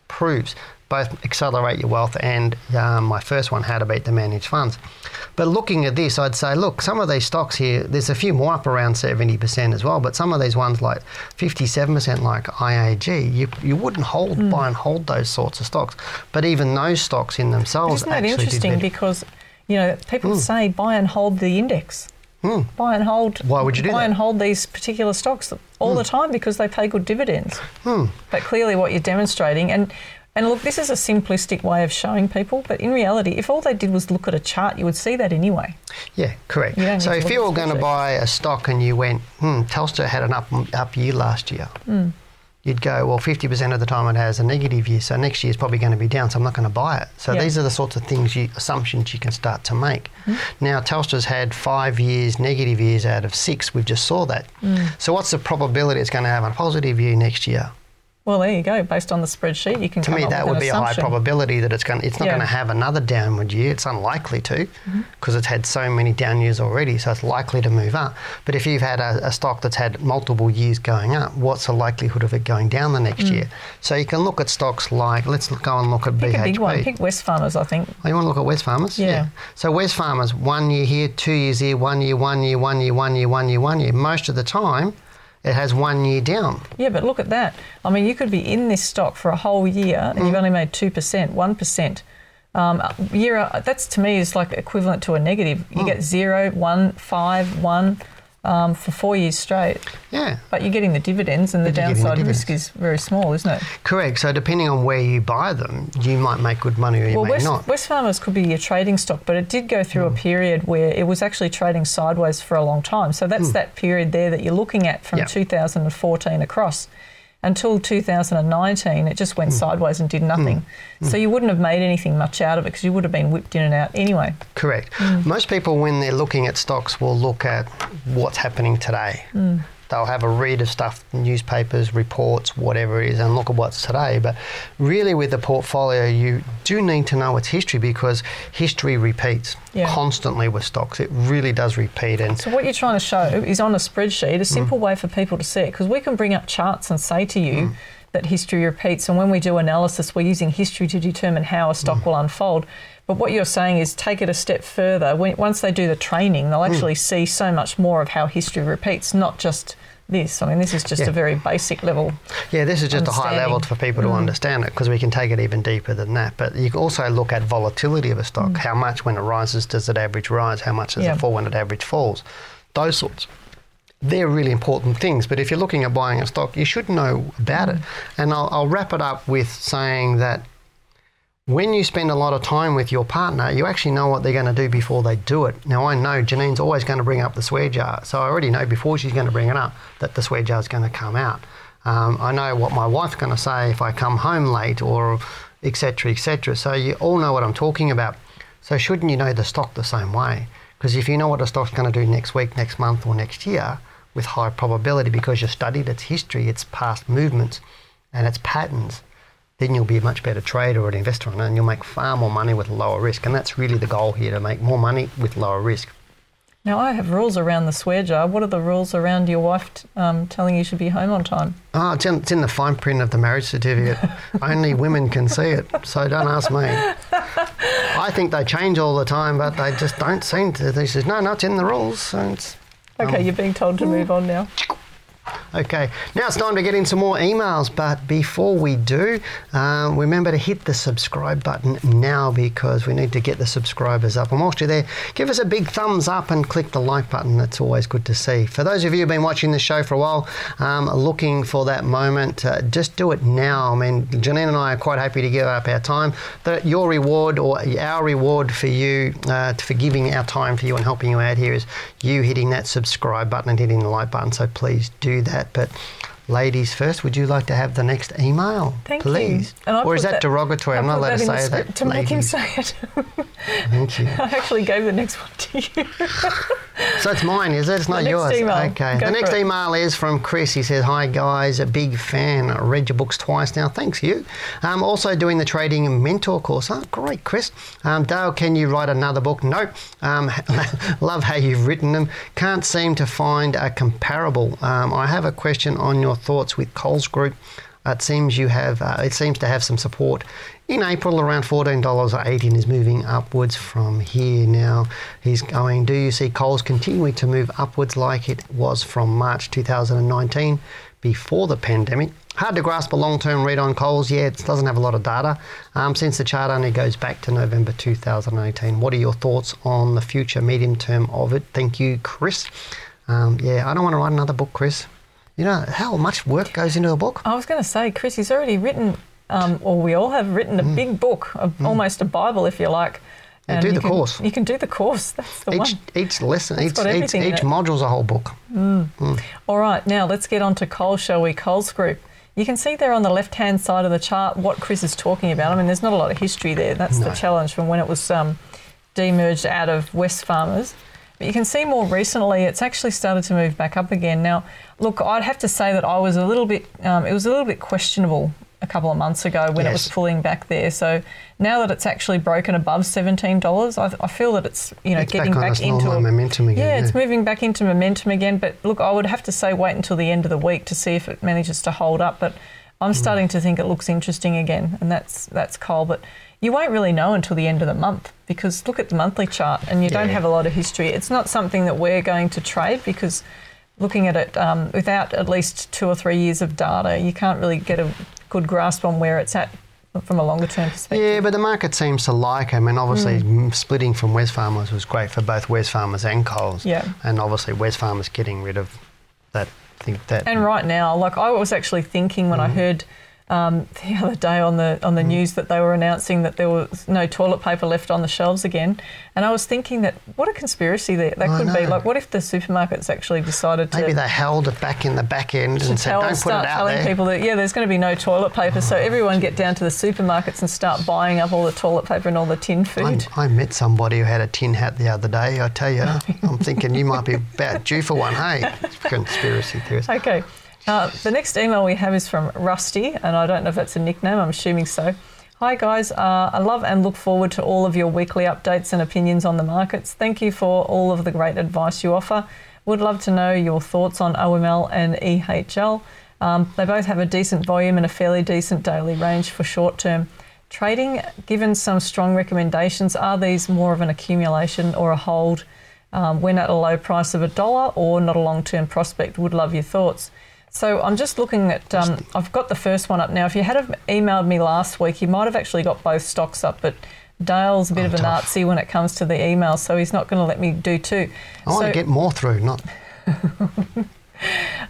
proves both Accelerate Your Wealth and um, my first one, How to Beat the Managed Funds. But looking at this, I'd say, look, some of these stocks here, there's a few more up around seventy percent as well, but some of these ones like fifty-seven percent, like I A G, you you wouldn't hold, mm. buy and hold those sorts of stocks. But even those stocks in themselves actually did better. Isn't that interesting, because, you know, people mm. say buy and hold the index. Mm. Buy and hold. Why would you do buy that? And hold these particular stocks all mm. the time, because they pay good dividends. Mm. But clearly, what you're demonstrating, and and look, this is a simplistic way of showing people, but in reality, if all they did was look at a chart, you would see that anyway. Yeah, correct. So if you were going to buy a stock and you went, hmm, Telstra had an up up year last year, mm. you'd go, well, fifty percent of the time it has a negative year, so next year it's probably going to be down, so I'm not going to buy it. So yep. these are the sorts of things, you, assumptions you can start to make. Mm-hmm. Now, Telstra's had five years, negative years out of six. We just saw that. Mm. So what's the probability it's going to have a positive year next year? Well, there you go. Based on the spreadsheet, you can come up with an assumption. To me, that would be a high probability that it's going. It's not yeah. going to have another downward year. It's unlikely to, because mm-hmm. it's had so many down years already, so it's likely to move up. But if you've had a, a stock that's had multiple years going up, what's the likelihood of it going down the next mm. year? So you can look at stocks like, let's go and look at Pick B H P. Pick a big one. Pick Wesfarmers, I think. Oh, you want to look at Wesfarmers? Yeah. yeah. So Wesfarmers, one year here, two years here, one year, one year, one year, one year, one year, one year. Most of the time, it has one year down. Yeah, but look at that. I mean, you could be in this stock for a whole year and mm. you've only made two percent, one percent. Um, year, that's to me is like equivalent to a negative. You mm. get zero, one, five, one um, for four years straight. Yeah. But you're getting the dividends, and but the downside the risk is very small, isn't it? Correct. So depending on where you buy them, you might make good money or you well, may West, not. Wesfarmers could be your trading stock, but it did go through mm. a period where it was actually trading sideways for a long time. So that's mm. that period there that you're looking at from yep. two thousand fourteen across. Until two thousand nineteen, it just went mm. sideways and did nothing. Mm. So you wouldn't have made anything much out of it, because you would have been whipped in and out anyway. Correct. Mm. Most people, when they're looking at stocks, will look at what's happening today. Mm. They'll have a read of stuff, newspapers, reports, whatever it is, and look at what's today. But really with the portfolio, you do need to know its history, because history repeats yeah. constantly with stocks. It really does repeat. And so what you're trying to show is on a spreadsheet, a simple mm. way for people to see it, because we can bring up charts and say to you, mm. that history repeats, and when we do analysis, we're using history to determine how a stock mm. will unfold. But what you're saying is take it a step further. When, once they do the training, they'll actually mm. see so much more of how history repeats, not just this. I mean, this is just yeah. a very basic level. Yeah, this is just a high level for people mm. to understand it, because we can take it even deeper than that. But you can also look at volatility of a stock. Mm. How much when it rises does it average rise? How much does yeah. it fall when it average falls? Those sorts. They're really important things, but if you're looking at buying a stock, you should know about it. And I'll, I'll wrap it up with saying that when you spend a lot of time with your partner, you actually know what they're going to do before they do it. Now, I know Janine's always going to bring up the swear jar, so I already know before she's going to bring it up that the swear jar is going to come out. Um, I know what my wife's going to say if I come home late, or et cetera, et cetera. So you all know what I'm talking about. So shouldn't you know the stock the same way? Because if you know what a stock's going to do next week, next month, or next year, with high probability, because you studied its history, its past movements and its patterns, then you'll be a much better trader or an investor on it, and you'll make far more money with lower risk. And that's really the goal here, to make more money with lower risk. Now, I have rules around the swear jar. What are the rules around your wife t- um, telling you should be home on time? Oh, it's in, it's in the fine print of the marriage certificate. Only women can see it, so don't ask me. I think they change all the time, but they just don't seem to. They say, no, no, it's in the rules. So it's, Okay, um, you're being told to move on now. Okay, now it's time to get in some more emails, but before we do, um, remember to hit the subscribe button now, because we need to get the subscribers up. And whilst you're there, give us a big thumbs up and click the like button. That's always good to see. For those of you who've been watching this show for a while, um, looking for that moment, uh, just do it now. I mean, Janine and I are quite happy to give up our time. That your reward, or our reward for you, uh, for giving our time to you and helping you out here, is you hitting that subscribe button and hitting the like button. So please do that. But ladies first, would you like to have the next email? Thank please you. Or is that, that derogatory? I'm not allowed to say that, to make him say it. Thank you. I actually gave the next one to you. So it's mine, is it? It's not yours. Okay. The next email is from Chris. He says, hi guys, a big fan. I read your books twice now. Thanks you. Um, also doing the trading mentor course. Oh, great, Chris. Um, Dale, can you write another book? Nope. Um, love how you've written them. Can't seem to find a comparable. Um, I have a question on your thoughts with Coles Group. It seems you have. Uh, it seems to have some support in April, around fourteen dollars or eighteen, and is moving upwards from here now. He's going, do you see Coles continuing to move upwards like it was from March two thousand nineteen before the pandemic? Hard to grasp a long-term read on Coles. Yeah, it doesn't have a lot of data um, since the chart only goes back to November two thousand eighteen. What are your thoughts on the future medium term of it? Thank you, Chris. Um, yeah, I don't want to write another book, Chris. You know how much work goes into a book? I was going to say, Chris, he's already written, um, or we all have written a mm. big book, a, mm. almost a Bible, if you like. And, and do you the can, course. You can do the course. That's the each, one. Each lesson, it's each, each, each module's a whole book. Mm. Mm. All right, now let's get on to Coles, shall we? Coles Group. You can see there on the left-hand side of the chart what Chris is talking about. I mean, there's not a lot of history there. That's no. the challenge from when it was um, demerged out of Wesfarmers. You can see more recently it's actually started to move back up again. Now, look, I'd have to say that I was a little bit, um, it was a little bit questionable a couple of months ago when yes. it was pulling back there. So now that it's actually broken above seventeen dollars, I, I feel that it's, you know, it's getting back, back into a, momentum again. Yeah, yeah, it's moving back into momentum again. But look, I would have to say wait until the end of the week to see if it manages to hold up. But I'm mm. starting to think it looks interesting again, and that's that's coal. But you won't really know until the end of the month, because look at the monthly chart and you yeah. don't have a lot of history. It's not something that we're going to trade, because looking at it um, without at least two or three years of data, you can't really get a good grasp on where it's at from a longer term perspective. Yeah, but the market seems to like them. I mean, obviously mm. splitting from Wesfarmers was great for both Wesfarmers and Coles. Yeah. And obviously Wesfarmers getting rid of that. Think that. And right now, like I was actually thinking when mm. I heard um, the other day on the on the mm. news that they were announcing that there was no toilet paper left on the shelves again. And I was thinking that what a conspiracy that, that could know. be. Like, what if the supermarkets actually decided to... Maybe they held it back in the back end and said, don't put it out there. Telling people that, yeah, there's going to be no toilet paper, oh, so everyone get down to the supermarkets and start buying up all the toilet paper and all the tin food. I'm, I met somebody who had a tin hat the other day. I tell you, I'm thinking you might be about due for one, hey? Conspiracy theorist. Okay. Uh, the next email we have is from Rusty, and I don't know if that's a nickname. I'm assuming so. Hi, guys. Uh, I love and look forward to all of your weekly updates and opinions on the markets. Thank you for all of the great advice you offer. Would love to know your thoughts on O M L and E H L. Um, they both have a decent volume and a fairly decent daily range for short-term trading. Given some strong recommendations, are these more of an accumulation or a hold um, when at a low price of a dollar or not a long-term prospect? Would love your thoughts. So I'm just looking at, um, I've got the first one up now. If you had have emailed me last week, you might have actually got both stocks up, but Dale's a bit oh, of a tough. Nazi when it comes to the emails, so he's not going to let me do two. I so, want to get more through, not...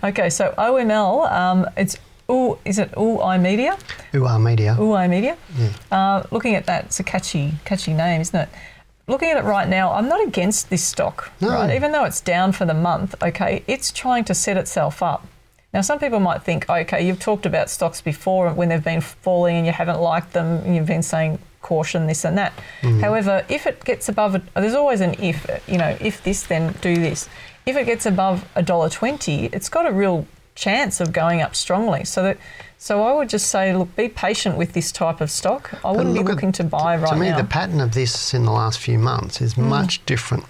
Okay, so O M L, um, it's, ooh, is it U I Media? U I Media. U I Media. Yeah. Uh, looking at that, it's a catchy, catchy name, isn't it? Looking at it right now, I'm not against this stock, no. right? Even though it's down for the month, okay, it's trying to set itself up. Now, some people might think, okay, you've talked about stocks before when they've been falling and you haven't liked them and you've been saying caution, this and that. Mm. However, if it gets above, a, there's always an if, you know, if this, then do this. If it gets above one dollar twenty, it's got a real chance of going up strongly. So that, so I would just say, look, be patient with this type of stock. I wouldn't be looking at, to buy right now. To me, now. the pattern of this in the last few months is mm. much different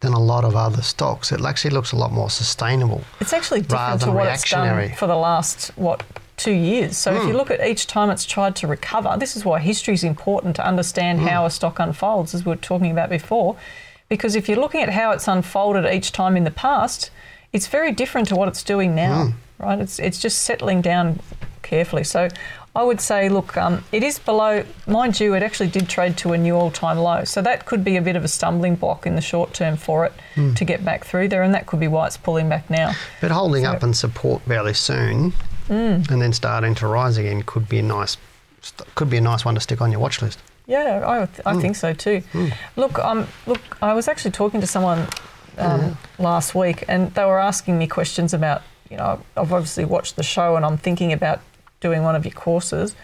than a lot of other stocks. It actually looks a lot more sustainable. It's actually different to what it's done for the last, what, two years. So mm. if you look at each time it's tried to recover, this is why history is important to understand mm. how a stock unfolds, as we were talking about before, because if you're looking at how it's unfolded each time in the past, it's very different to what it's doing now, mm. right? It's it's just settling down carefully. So I would say, look, um, it is below, mind you, it actually did trade to a new all-time low. So that could be a bit of a stumbling block in the short term for it mm. to get back through there, and that could be why it's pulling back now. But holding so, up in support fairly soon mm. and then starting to rise again could be a nice, could be a nice one to stick on your watch list. Yeah, I, th- I mm. think so too. Mm. Look, um, look, I was actually talking to someone um, mm. last week, and they were asking me questions about, you know, I've obviously watched the show and I'm thinking about doing one of your courses.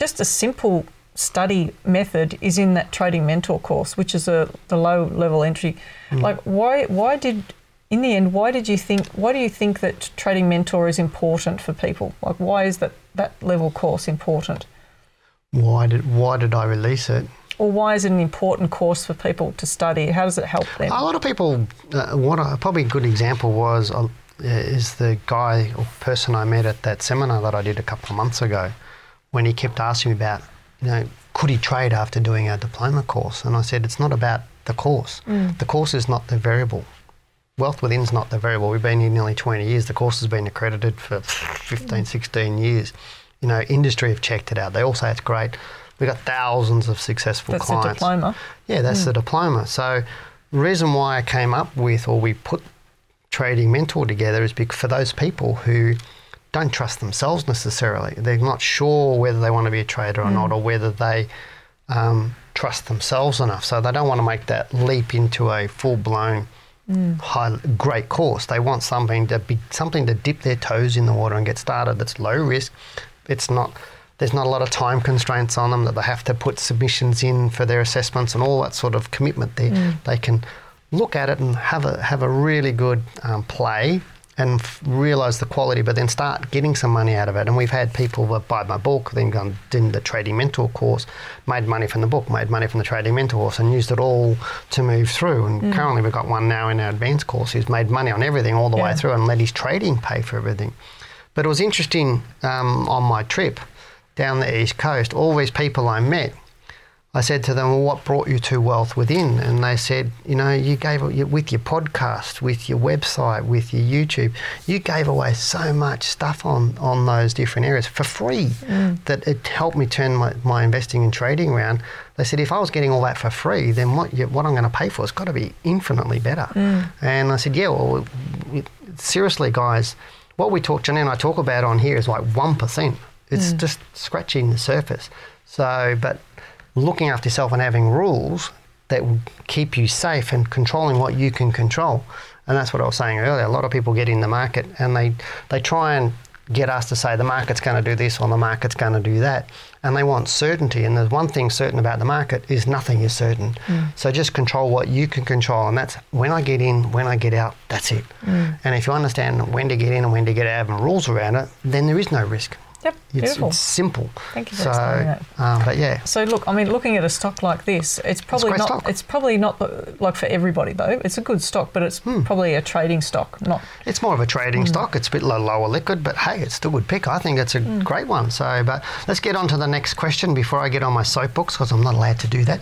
Just a simple study method is in that Trading Mentor course, which is a the low level entry. Mm. Like why why did in the end why did you think why do you think that Trading Mentor is important for people? Like why is that, that level course important? Why did why did I release it? Or why is it an important course for people to study? How does it help them? A lot of people. Uh, what I, probably a good example was. Uh, is the guy or person I met at that seminar that I did a couple of months ago, when he kept asking me about, you know, could he trade after doing our diploma course? And I said, it's not about the course. Mm. The course is not the variable. Wealth Within is not the variable. We've been here nearly twenty years. The course has been accredited for fifteen, sixteen years. You know, industry have checked it out. They all say it's great. We've got thousands of successful that's clients. That's a diploma. Yeah, that's mm. a diploma. So the reason why I came up with, or we put Trading Mentor together is for those people who don't trust themselves necessarily. They're not sure whether they want to be a trader or mm. not, or whether they um, trust themselves enough. So they don't want to make that leap into a full-blown, mm. high, great course. They want something to be something to dip their toes in the water and get started. That's low risk. It's not. There's not a lot of time constraints on them that they have to put submissions in for their assessments and all that sort of commitment. They mm. they can look at it and have a have a really good um, play and f- realise the quality, but then start getting some money out of it. And we've had people that buy my book, then gone did the Trading Mentor course, made money from the book, made money from the Trading Mentor course, and used it all to move through. And mm. currently we've got one now in our advanced course who's made money on everything all the yeah. way through and let his trading pay for everything. But it was interesting um, on my trip down the East Coast, all these people I met, I said to them, well, what brought you to Wealth Within? And they said, you know, you gave with your podcast, with your website, with your YouTube, you gave away so much stuff on, on those different areas for free mm. that it helped me turn my, my investing and trading around. They said, if I was getting all that for free, then what you, what I'm going to pay for has got to be infinitely better. Mm. And I said, yeah, well, seriously, guys, what we talk, Janine and I talk about on here is like one percent It's mm. just scratching the surface. So, but looking after yourself and having rules that will keep you safe and controlling what you can control. And that's what I was saying earlier. A lot of people get in the market and they, they try and get us to say the market's going to do this or the market's going to do that. And they want certainty. And there's one thing certain about the market is nothing is certain. Mm. So just control what you can control. And that's when I get in, when I get out, that's it. Mm. And if you understand when to get in and when to get out and rules around it, then there is no risk. Yep, it's, beautiful. It's simple. Thank you for so, explaining that. Um, but yeah. So look, I mean, looking at a stock like this, it's probably it's not. Stock. It's probably not like for everybody though. It's a good stock, but it's mm. probably a trading stock, not. It's more of a trading mm. stock. It's a bit low, lower liquid, but hey, it's still a good pick. I think it's a mm. great one. So, but let's get on to the next question before I get on my soapbox because I'm not allowed to do that.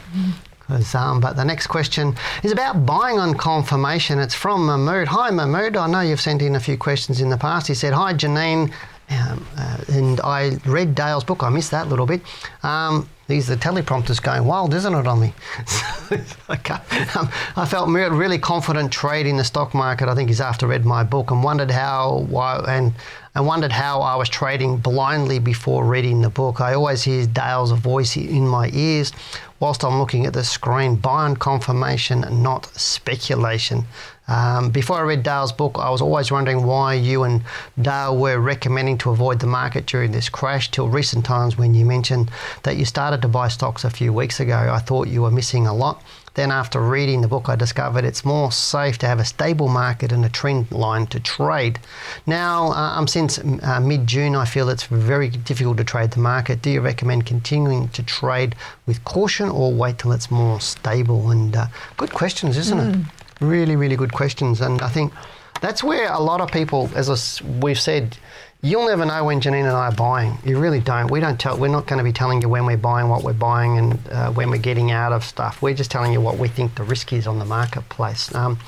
Mm. Um, but the next question is about buying on confirmation. It's from Mahmoud. Hi, Mahmoud. I know you've sent in a few questions in the past. He said, "Hi, Janine." Um, uh, and I read Dale's book. I missed that little bit. Um, these are the teleprompters going wild, isn't it, on me? So, I, can't, um, I felt really confident trading the stock market. I think he's after read my book and wondered how why and and wondered how I was trading blindly before reading the book. I always hear Dale's voice in my ears whilst I'm looking at the screen. Buy on confirmation, not speculation. Um, before I read Dale's book, I was always wondering why you and Dale were recommending to avoid the market during this crash till recent times when you mentioned that you started to buy stocks a few weeks ago. I thought you were missing a lot. Then after reading the book, I discovered it's more safe to have a stable market and a trend line to trade. Now, uh, um, since uh, mid-June, I feel it's very difficult to trade the market. Do you recommend continuing to trade with caution or wait till it's more stable? And uh, good questions, isn't mm. it? Really, really good questions. And I think that's where a lot of people, as we've said, you'll never know when Janine and I are buying. You really don't. We don't tell, we're not going to be telling you when we're buying, what we're buying, and uh, when we're getting out of stuff. We're just telling you what we think the risk is on the marketplace. Um,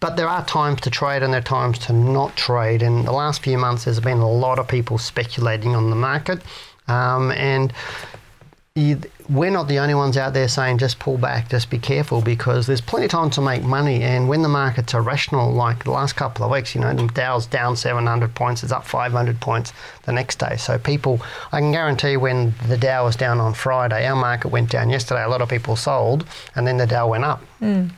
but there are times to trade and there are times to not trade. And the last few months, there's been a lot of people speculating on the market. Um, and you, we're not the only ones out there saying just pull back, just be careful, because there's plenty of time to make money. And when the markets are rational, like the last couple of weeks, you know, Dow's down seven hundred points, it's up five hundred points the next day. So people, I can guarantee when the Dow was down on Friday, our market went down yesterday, a lot of people sold, and then the Dow went up. Mm.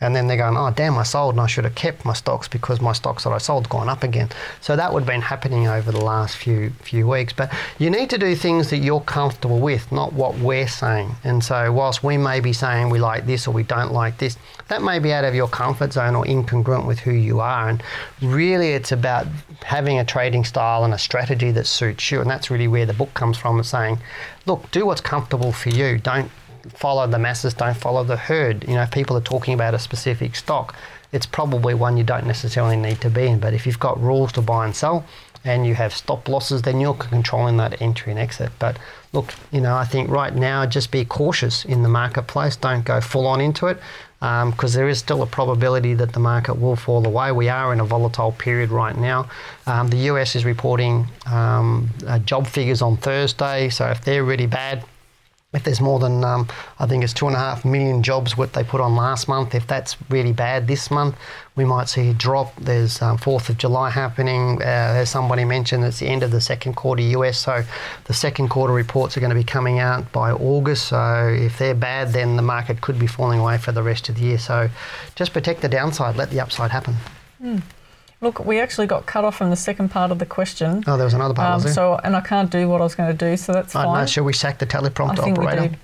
And then they're going, oh, damn, I sold and I should have kept my stocks because my stocks that I sold gone up again. So that would have been happening over the last few few weeks. But you need to do things that you're comfortable with, not what we're saying. And so whilst we may be saying we like this or we don't like this, that may be out of your comfort zone or incongruent with who you are. And really it's about having a trading style and a strategy that suits you. And that's really where the book comes from, is saying, look, do what's comfortable for you. Don't follow the masses, don't follow the herd. You know, if people are talking about a specific stock, it's probably one you don't necessarily need to be in. But if you've got rules to buy and sell and you have stop losses, then you're controlling that entry and exit. But look, you know, I think right now just be cautious in the marketplace. Don't go full on into it because um, there is still a probability that the market will fall away. We are in a volatile period right now. Um, the U S is reporting um, uh, job figures on Thursday. So if they're really bad, if there's more than, um, I think it's two and a half million jobs what they put on last month, if that's really bad this month, we might see a drop. There's um, fourth of July happening. Uh, as somebody mentioned, it's the end of the second quarter U S, so the second quarter reports are going to be coming out by August. So if they're bad, then the market could be falling away for the rest of the year. So just protect the downside, let the upside happen. Mm. Look, we actually got cut off from the second part of the question. Oh, there was another part, um, was there? So, and I can't do what I was going to do, so that's I fine. Know. Shall we sack the teleprompter I think operator? We do.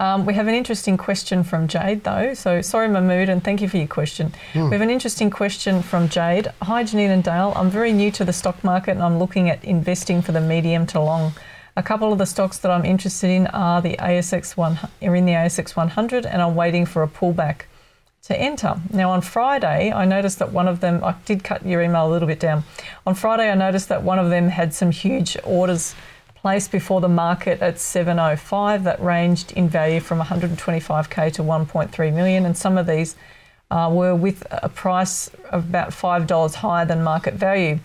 Um, we have an interesting question from Jade, though. So, sorry, Mahmoud, and thank you for your question. Mm. We have an interesting question from Jade. Hi, Janine and Dale. I'm very new to the stock market, and I'm looking at investing for the medium to long. A couple of the stocks that I'm interested in are the A S X one, are in the A S X one hundred, and I'm waiting for a pullback to enter. Now on Friday, I noticed that one of them, I did cut your email a little bit down. On Friday, I noticed that one of them had some huge orders placed before the market at seven oh five that ranged in value from one hundred twenty-five thousand to one point three million. And some of these uh, were with a price of about five dollars higher than market value.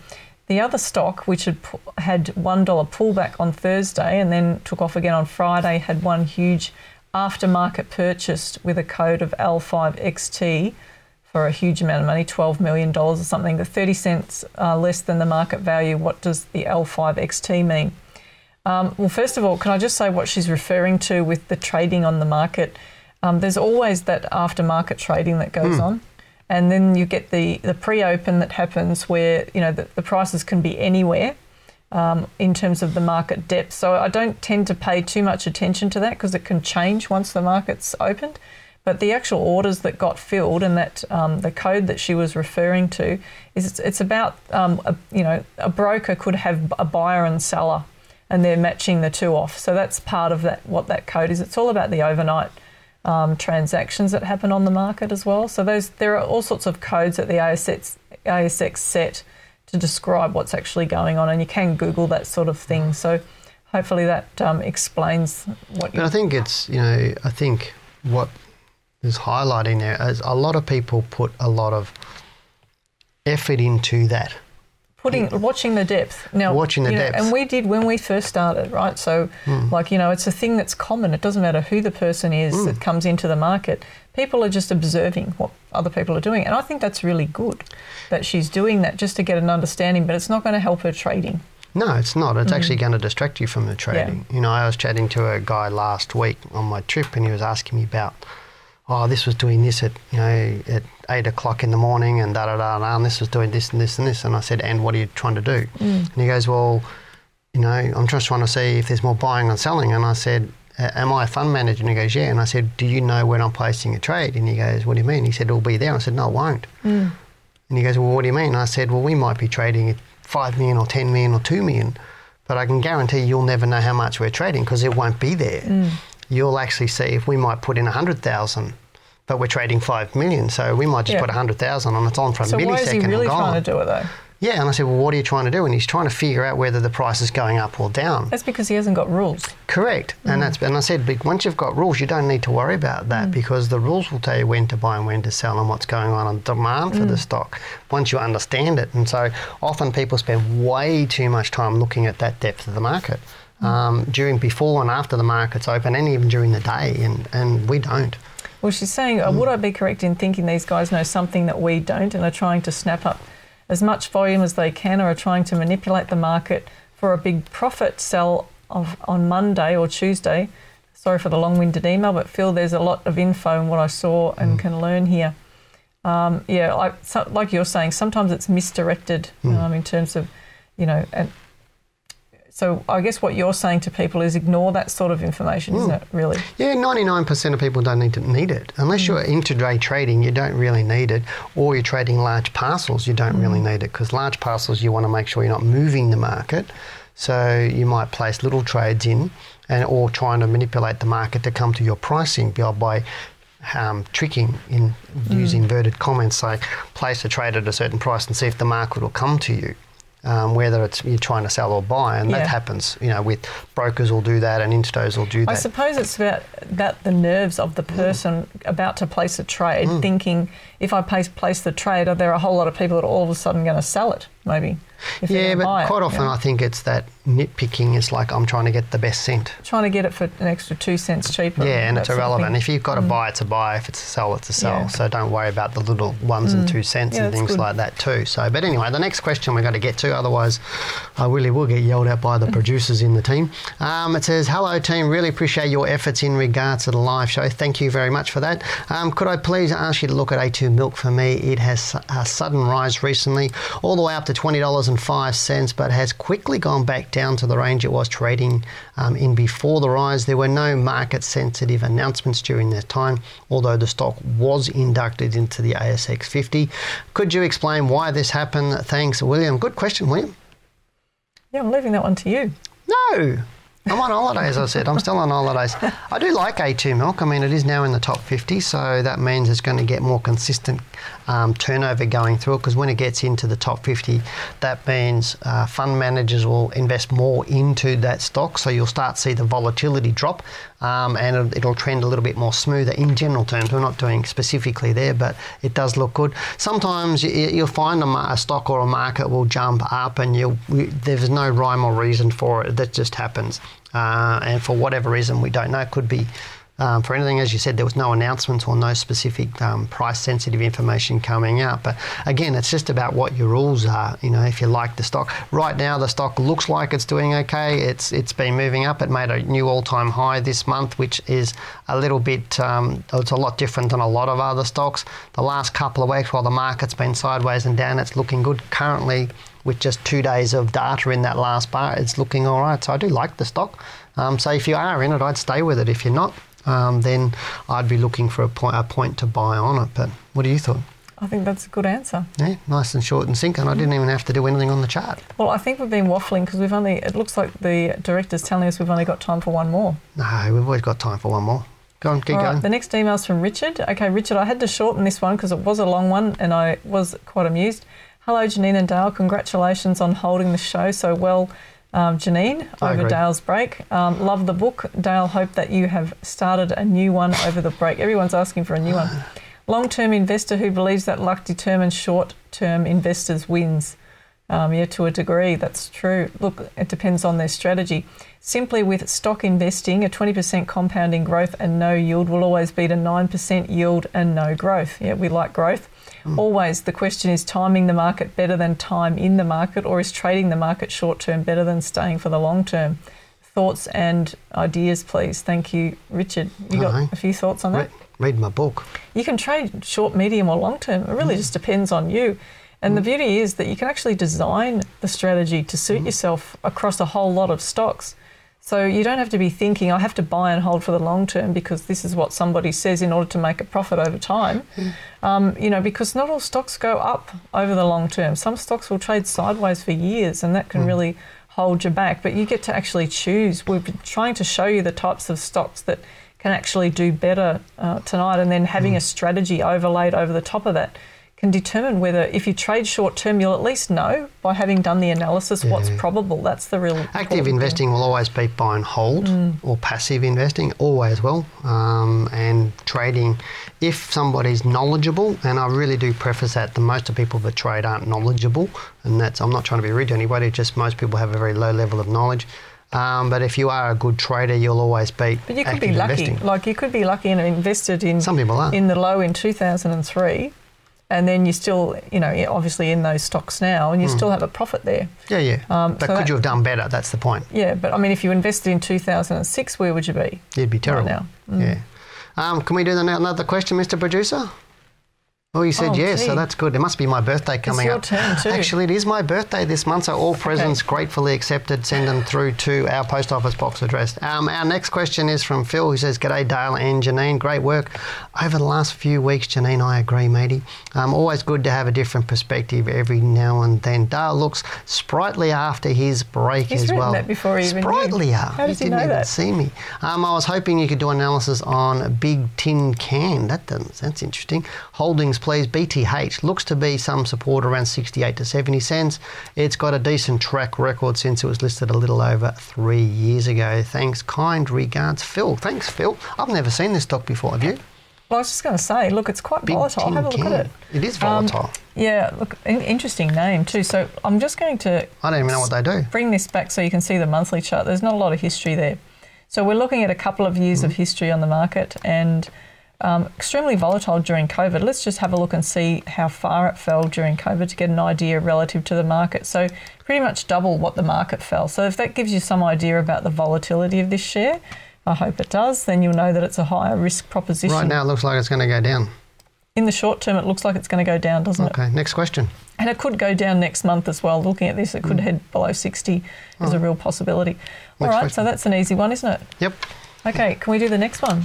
The other stock, which had had one dollar pullback on Thursday and then took off again on Friday, had one huge aftermarket purchased with a code of L five X T for a huge amount of money, twelve million dollars or something, thirty cents uh, less than the market value. What does the L five X T mean? Um, well, first of all, can I just say what she's referring to with the trading on the market? Um, there's always that aftermarket trading that goes mm. on. And then you get the, the pre-open that happens where, you know, the, the prices can be anywhere um, in terms of the market depth. So I don't tend to pay too much attention to that because it can change once the market's opened. But the actual orders that got filled and that um, the code that she was referring to is it's, it's about, um, a, you know, a broker could have a buyer and seller and they're matching the two off. So that's part of that what that code is. It's all about the overnight Um, transactions that happen on the market as well. So those there are all sorts of codes that the A S X set to describe what's actually going on, and you can Google that sort of thing. So hopefully that um, explains what. But I think it's you know I think what is highlighting there is a lot of people put a lot of effort into that. Putting, watching the depth. Now, watching the you know, depth. And we did when we first started, right? So, mm. like, you know, it's a thing that's common. It doesn't matter who the person is mm. that comes into the market. People are just observing what other people are doing. And I think that's really good that she's doing that just to get an understanding, but it's not going to help her trading. No, it's not. It's mm-hmm. actually going to distract you from the trading. Yeah. You know, I was chatting to a guy last week on my trip and he was asking me about, oh, this was doing this at, you know, at eight o'clock in the morning and da-da-da-da, and this was doing this and this and this. And I said, and what are you trying to do? Mm. And he goes, well, you know, I'm just trying to see if there's more buying and selling. And I said, am I a fund manager? And he goes, yeah. And I said, do you know when I'm placing a trade? And he goes, what do you mean? He said, it'll be there. I said, no, it won't. Mm. And he goes, well, what do you mean? And I said, well, we might be trading at five million or ten million or two million, but I can guarantee you'll never know how much we're trading because it won't be there. Mm. You'll actually see if we might put in one hundred thousand, but we're traditing five million, so we might just yeah. put one hundred thousand and it's on for a so millisecond. So why is he really trying to do it though? Yeah, and I said, well, what are you trying to do? And he's trying to figure out whether the price is going up or down. That's because he hasn't got rules. Correct. Mm. And that's and I said, but once you've got rules, you don't need to worry about that mm. because the rules will tell you when to buy and when to sell and what's going on on demand for mm. the stock once you understand it. And so often people spend way too much time looking at that depth of the market. Um, during before and after the market's open and even during the day, and, and we don't. Well, she's saying, oh, would I be correct in thinking these guys know something that we don't and are trying to snap up as much volume as they can or are trying to manipulate the market for a big profit sell of, on Monday or Tuesday? Sorry for the long-winded email, but Phil, there's a lot of info in what I saw and mm. can learn here. Um, yeah, I, so, like you're saying, sometimes it's misdirected mm. um, in terms of, you know, and, so I guess what you're saying to people is ignore that sort of information, mm. isn't it, really? Yeah, ninety-nine percent of people don't need to need it. Unless mm. you're intraday trading, you don't really need it, or you're trading large parcels, you don't mm. really need it, because large parcels, you want to make sure you're not moving the market. So you might place little trades in and or trying to manipulate the market to come to your pricing by um, tricking, in mm. using inverted commas, say, place a trade at a certain price and see if the market will come to you. Um, whether it's you're trying to sell or buy, and yeah. that happens, you know, with brokers will do that and instos will do that. I suppose it's about, about the nerves of the person mm. about to place a trade, mm. thinking if I place, place the trade, are there a whole lot of people that are all of a sudden going to sell it, maybe? If yeah, but buy quite it, often yeah. I think it's that nitpicking. It's like I'm trying to get the best cent. Trying to get it for an extra two cents cheaper. Yeah, and it's irrelevant. If you've got to mm. buy, it's a buy. If it's a sell, it's a sell. Yeah. So don't worry about the little ones mm. and two cents yeah, and things good. like that too. So, but anyway, the next question we've got to get to. Otherwise, I really will get yelled at by the producers in the team. Um, it says, hello team, really appreciate your efforts in regards to the live show. Thank you very much for that. Um, could I please ask you to look at A two Milk for me? It has a sudden rise recently, all the way up to twenty dollars and five cents, but has quickly gone back down to the range it was trading um, in before the rise. There were no market-sensitive announcements during that time, although the stock was inducted into the A S X fifty. Could you explain why this happened? Thanks, William. Good question, William. Yeah, I'm leaving that one to you. No, I'm on holidays, I said. I'm still on holidays. I do like A two Milk. I mean, it is now in the top fifty, so that means it's going to get more consistent um, turnover going through it, because when it gets into the top fifty, that means uh, fund managers will invest more into that stock, so you'll start to see the volatility drop, um, and it'll, it'll trend a little bit more smoother in general terms. We're not doing specifically there, but it does look good. Sometimes you, you'll find a, a stock or a market will jump up, and you'll, you, there's no rhyme or reason for it. That just happens. Uh, and for whatever reason, we don't know. It could be um, for anything. As you said, there was no announcements or no specific um, price-sensitive information coming out. But again, it's just about what your rules are. You know, if you like the stock. Right now, the stock looks like it's doing okay. It's it's been moving up. It made a new all-time high this month, which is a little bit. Um, it's a lot different than a lot of other stocks. The last couple of weeks, while the market's been sideways and down, it's looking good currently. With just two days of data in that last bar, it's looking all right. So I do like the stock. Um, so if you are in it, I'd stay with it. If you're not, um, then I'd be looking for a point, a point to buy on it. But what do you think? I think that's a good answer. Yeah, nice and short and simple. And I didn't even have to do anything on the chart. Well, I think we've been waffling because we've only, it looks like the director's telling us we've only got time for one more. No, we've always got time for one more. Go on, keep All right, going. The next email's from Richard. Okay, Richard, I had to shorten this one because it was a long one and I was quite amused. Hello, Janine and Dale. Congratulations on holding the show so well, um, Janine, I over agree. Dale's break. Um, love the book. Dale, hope that you have started a new one over the break. Everyone's asking for a new one. Long-term investor who believes that luck determines short-term investors wins. Um, yeah, to a degree, that's true. Look, it depends on their strategy. Simply with stock investing, a twenty percent compounding growth and no yield will always beat a nine percent yield and no growth. Yeah, we like growth. Always, the question is timing the market better than time in the market, or is trading the market short-term better than staying for the long-term? Thoughts and ideas, please. Thank you, Richard. You got right. a few thoughts on that? Read, read my book. You can trade short, medium or long-term. It really mm. just depends on you. And mm. the beauty is that you can actually design the strategy to suit mm. yourself across a whole lot of stocks. So you don't have to be thinking, I have to buy and hold for the long term because this is what somebody says in order to make a profit over time. Mm. Um, you know, because not all stocks go up over the long term. Some stocks will trade sideways for years and that can mm. really hold you back. But you get to actually choose. We've been trying to show you the types of stocks that can actually do better uh, tonight, and then having mm. a strategy overlaid over the top of that can determine whether, if you trade short term, you'll at least know by having done the analysis yeah. what's probable. That's the real active investing thing. Will always be buy and hold mm. or passive investing, always will. Um, and trading, if somebody's knowledgeable, and I really do preface that the most of people that trade aren't knowledgeable, and that's I'm not trying to be rude to anybody. Just most people have a very low level of knowledge. Um, but if you are a good trader, you'll always beat. But you could be lucky. Investing. Like you could be lucky and invested in some people are in the low in two thousand three. And then you're still, you know, obviously in those stocks now, and you mm. still have a profit there. Yeah, yeah. Um, but so could that, you have done better? That's the point. Yeah, but I mean, if you invested in two thousand six, where would you be? You'd be terrible. Right now. Mm. Yeah. Um, can we do another question, Mister Producer? Oh, you said oh, yes, gee. So that's good. It must be my birthday coming up. It's your turn too. Actually, it is my birthday this month, so all presents okay. gratefully accepted. Send them through to our post office box address. Um, our next question is from Phil, who says, G'day, Dale and Janine. Great work over the last few weeks, Janine. I agree, matey. Um, always good to have a different perspective every now and then. Dale looks sprightly after his break He's as well. He's written that before he even Sprightly after. How does he, he know didn't that? Even see me. Um, I was hoping you could do analysis on Big Tin Can. That doesn't. That's interesting. Holdings. Please, B T H looks to be some support around sixty-eight to seventy cents. It's got a decent track record since it was listed a little over three years ago. Thanks, kind regards, Phil. Thanks, Phil. I've never seen this stock before, have you? Well, I was just going to say, look, it's quite Big volatile. Have a look can. At it. It is volatile. Um, yeah, look, an interesting name too. So I'm just going to... I don't even know what they do. Bring this back so you can see the monthly chart. There's not a lot of history there. So we're looking at a couple of years mm. of history on the market and... Um, extremely volatile during COVID. Let's just have a look and see how far it fell during COVID to get an idea relative to the market. So pretty much double what the market fell. So if that gives you some idea about the volatility of this share, I hope it does, then you'll know that it's a higher risk proposition. Right now it looks like it's going to go down. In the short term, it looks like it's going to go down, doesn't okay, it? Okay, next question. And it could go down next month as well. Looking at this, it could mm. head below sixty oh. is a real possibility. Next All right, question. So that's an easy one, isn't it? Yep. Okay, can we do the next one?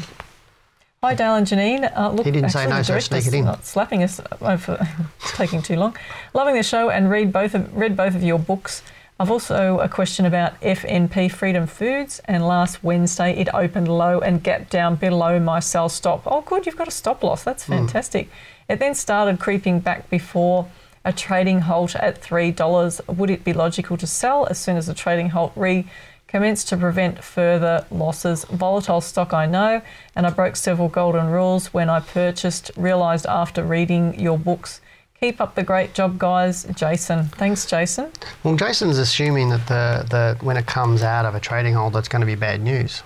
Hi, Dale and Janine. Uh, look, he didn't actually, say no, the so sneak it in. Not slapping us over taking too long. Loving the show and read both of, read both of your books. I've also a question about F N P, Freedom Foods, and last Wednesday it opened low and gapped down below my sell stop. Oh, good, you've got a stop loss. That's fantastic. Mm. It then started creeping back before a trading halt at three dollars. Would it be logical to sell as soon as the trading halt re commenced to prevent further losses? Volatile stock, I know, and I broke several golden rules when I purchased, realised after reading your books. Keep up the great job, guys. Jason. Thanks, Jason. Well, Jason's assuming that the, the when it comes out of a trading hold, that's going to be bad news.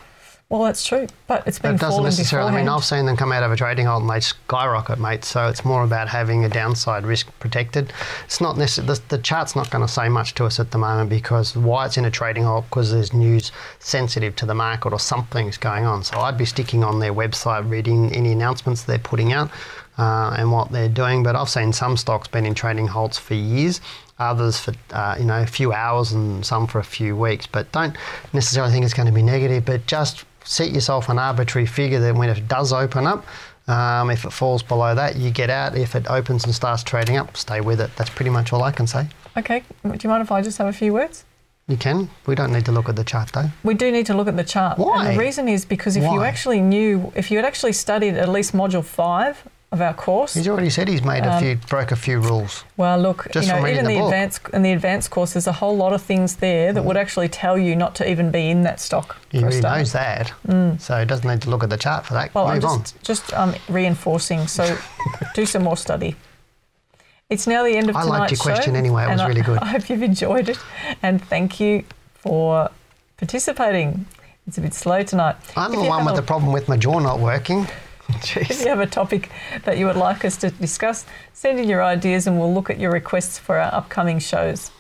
Well, that's true, but it's been that doesn't necessarily beforehand. mean I've seen them come out of a trading halt and they skyrocket, mate. So it's more about having a downside risk protected. It's not necessarily, the, the chart's not going to say much to us at the moment, because why it's in a trading halt, because there's news sensitive to the market or something's going on. So I'd be sticking on their website, reading any announcements they're putting out uh, and what they're doing. But I've seen some stocks been in trading halts for years, others for uh, you know a few hours, and some for a few weeks. But don't necessarily think it's going to be negative, but just set yourself an arbitrary figure that when it does open up, um, if it falls below that, you get out. If it opens and starts trading up, stay with it. That's pretty much all I can say. Okay. Do you mind if I just have a few words? You can. We don't need to look at the chart, though. We do need to look at the chart. Why? And the reason is because if Why? you actually knew, if you had actually studied at least Module five of our course. He's already said he's made a few, um, broke a few rules. Well, look, just you know, even the, the advanced in the advanced course, there's a whole lot of things there that mm. would actually tell you not to even be in that stock. He really knows that, mm. so he doesn't need to look at the chart for that. Well, Move I'm just, on. just um, reinforcing. So, do some more study. It's now the end of I tonight's show. I liked your question show, anyway. It was I, really good. I hope you've enjoyed it, and thank you for participating. It's a bit slow tonight. I'm if the one with a, the problem with my jaw not working. Jeez. If you have a topic that you would like us to discuss, send in your ideas and we'll look at your requests for our upcoming shows.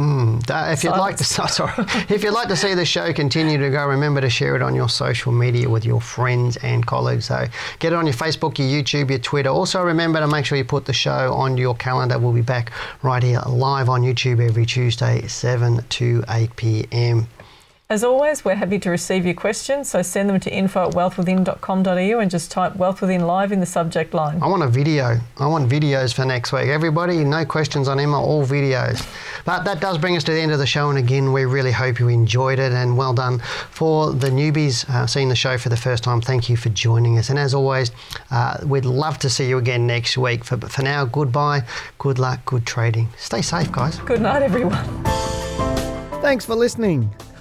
Mm, uh, if you'd like to, sorry, if you'd like to see the show continue to go, remember to share it on your social media with your friends and colleagues. So get it on your Facebook, your YouTube, your Twitter. Also remember to make sure you put the show on your calendar. We'll be back right here live on YouTube every Tuesday, seven to eight p.m. As always, we're happy to receive your questions, so send them to info at wealth within dot com dot a u and just type Wealth Within Live in the subject line. I want a video. I want videos for next week. Everybody, no questions on Emma, all videos. But that does bring us to the end of the show, and again, we really hope you enjoyed it, and well done for the newbies uh, seeing the show for the first time. Thank you for joining us, and as always, uh, we'd love to see you again next week. For, but for now, goodbye, good luck, good trading. Stay safe, guys. Good night, everyone. Thanks for listening.